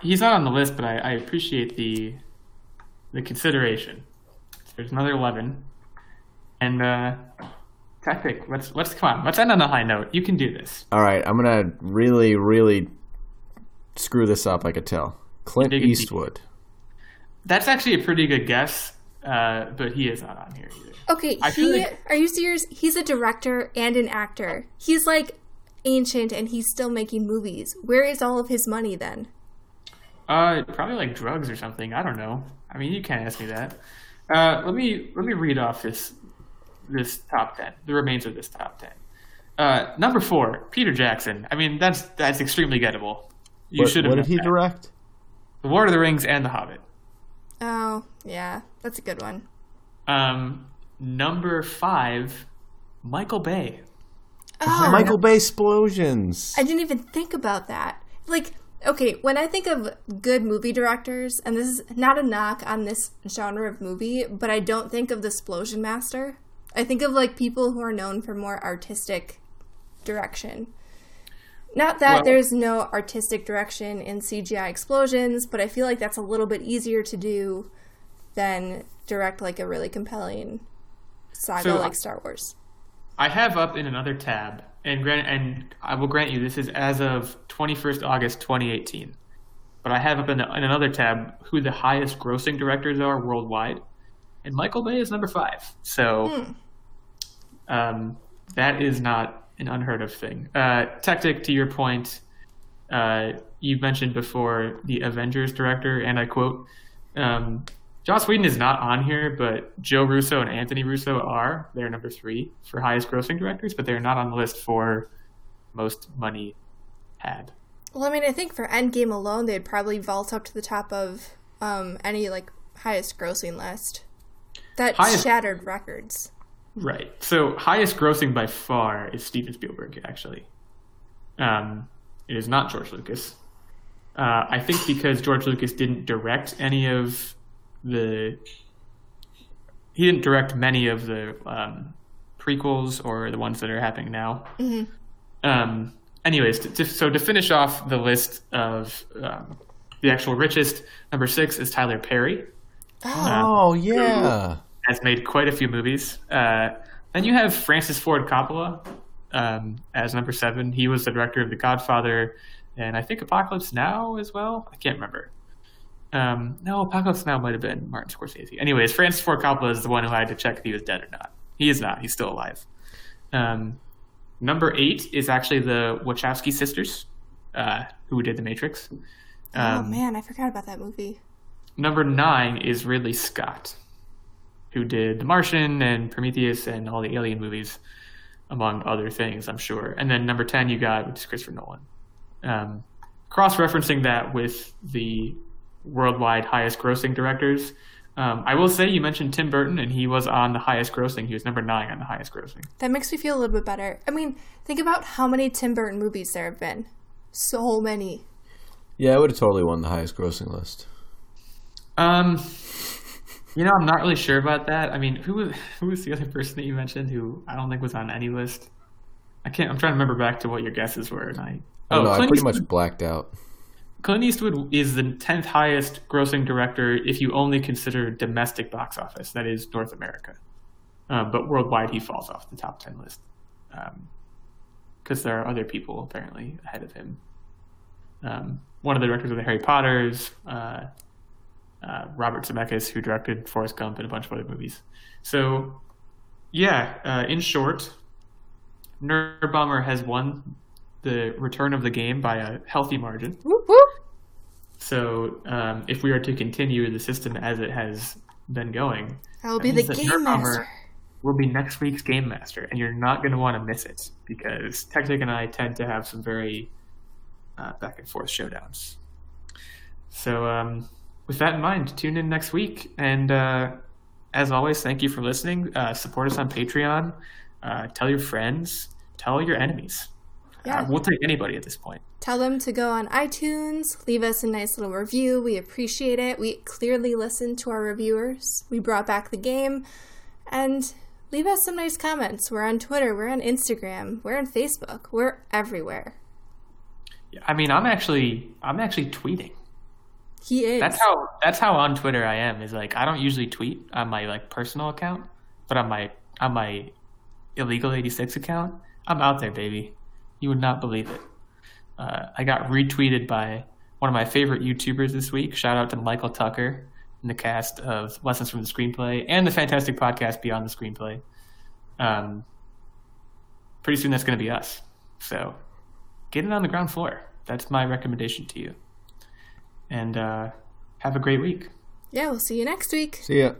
He's not on the list, but I appreciate the consideration. There's another 11. And, Tactic, let's come on. Let's end on a high note. You can do this. All right, I'm gonna really, really screw this up. I could tell. Clint Eastwood. That's actually a pretty good guess, but he is not on here either. Okay, are you serious? He's a director and an actor. He's like ancient, and he's still making movies. Where is all of his money then? Probably like drugs or something. I don't know. I mean, you can't ask me that. Let me read off this top 10, the remains of this top 10. Number 4, Peter Jackson. I mean, that's extremely gettable. What did he direct? The Lord of the Rings and The Hobbit. Oh, yeah. That's a good one. Number 5, Michael Bay. Oh, Michael Bay Explosions. I didn't even think about that. Like, okay, when I think of good movie directors, and this is not a knock on this genre of movie, but I don't think of the Explosion Master. I think of, like, people who are known for more artistic direction. Not that there's no artistic direction in CGI explosions, but I feel like that's a little bit easier to do than direct, like, a really compelling saga like Star Wars. I have up in another tab, and I will grant you this is as of 21st August 2018, but I have up in another tab who the highest grossing directors are worldwide, and Michael Bay is number 5. So... that is not an unheard of thing. Tactic, to your point, you mentioned before the Avengers director, and I quote, Joss Whedon is not on here, but Joe Russo and Anthony Russo are. They're number 3 for highest grossing directors, but they're not on the list for most money had. Well, I mean, I think for Endgame alone, they'd probably vault up to the top of any, like, highest grossing list. That shattered records. Right. So highest grossing by far is Steven Spielberg, actually. It is not George Lucas. I think because George Lucas didn't direct any of the... He didn't direct many of the prequels or the ones that are happening now. Mm-hmm. Anyways, so to finish off the list of the actual richest, number 6 is Tyler Perry. Oh, yeah. Who has made quite a few movies. Then you have Francis Ford Coppola as number 7. He was the director of The Godfather and I think Apocalypse Now as well. I can't remember. No, Apocalypse Now might have been Martin Scorsese. Anyways, Francis Ford Coppola is the one who I had to check if he was dead or not. He is not. He's still alive. Number 8 is actually the Wachowski sisters, who did The Matrix. Oh, man, I forgot about that movie. Number 9 is Ridley Scott, who did The Martian and Prometheus and all the Alien movies, among other things, I'm sure. And then number 10 you got, which is Christopher Nolan. Cross-referencing that with the worldwide highest-grossing directors, I will say you mentioned Tim Burton, and he was on the highest grossing. He was number 9 on the highest grossing. That makes me feel a little bit better. I mean, think about how many Tim Burton movies there have been. So many. Yeah, I would have totally won the highest grossing list. I'm not really sure about that. I mean, who was the other person that you mentioned who I don't think was on any list? I'm trying to remember back to what your guesses were. And I pretty much blacked out. Clint Eastwood is the 10th highest grossing director if you only consider domestic box office, that is North America. But worldwide, he falls off the top 10 list because there are other people apparently ahead of him. One of the directors of the Harry Potters, Robert Zemeckis, who directed Forrest Gump and a bunch of other movies. So, yeah, in short, Nerd Bomber has won the return of the game by a healthy margin. Whoop, whoop. So if we are to continue the system as it has been going, I'll be the game master. Will be next week's game master, and you're not going to want to miss it because Tactic and I tend to have some very back and forth showdowns. So with that in mind, tune in next week, and as always, thank you for listening. Support us on Patreon. Tell your friends. Tell your enemies. Yeah. We'll take anybody at this point. Tell them to go on iTunes, leave us a nice little review. We appreciate it. We clearly listened to our reviewers. We brought back the game. And leave us some nice comments. We're on Twitter. We're on Instagram. We're on Facebook. We're everywhere. Yeah, I mean, I'm actually tweeting. He is. That's how on Twitter I am. Is like I don't usually tweet on my like personal account, but on my Illegal86 account, I'm out there, baby. You would not believe it. I got retweeted by one of my favorite YouTubers this week. Shout out to Michael Tucker in the cast of Lessons from the Screenplay and the fantastic podcast Beyond the Screenplay. Pretty soon that's going to be us. So get it on the ground floor. That's my recommendation to you. And have a great week. Yeah, we'll see you next week. See ya.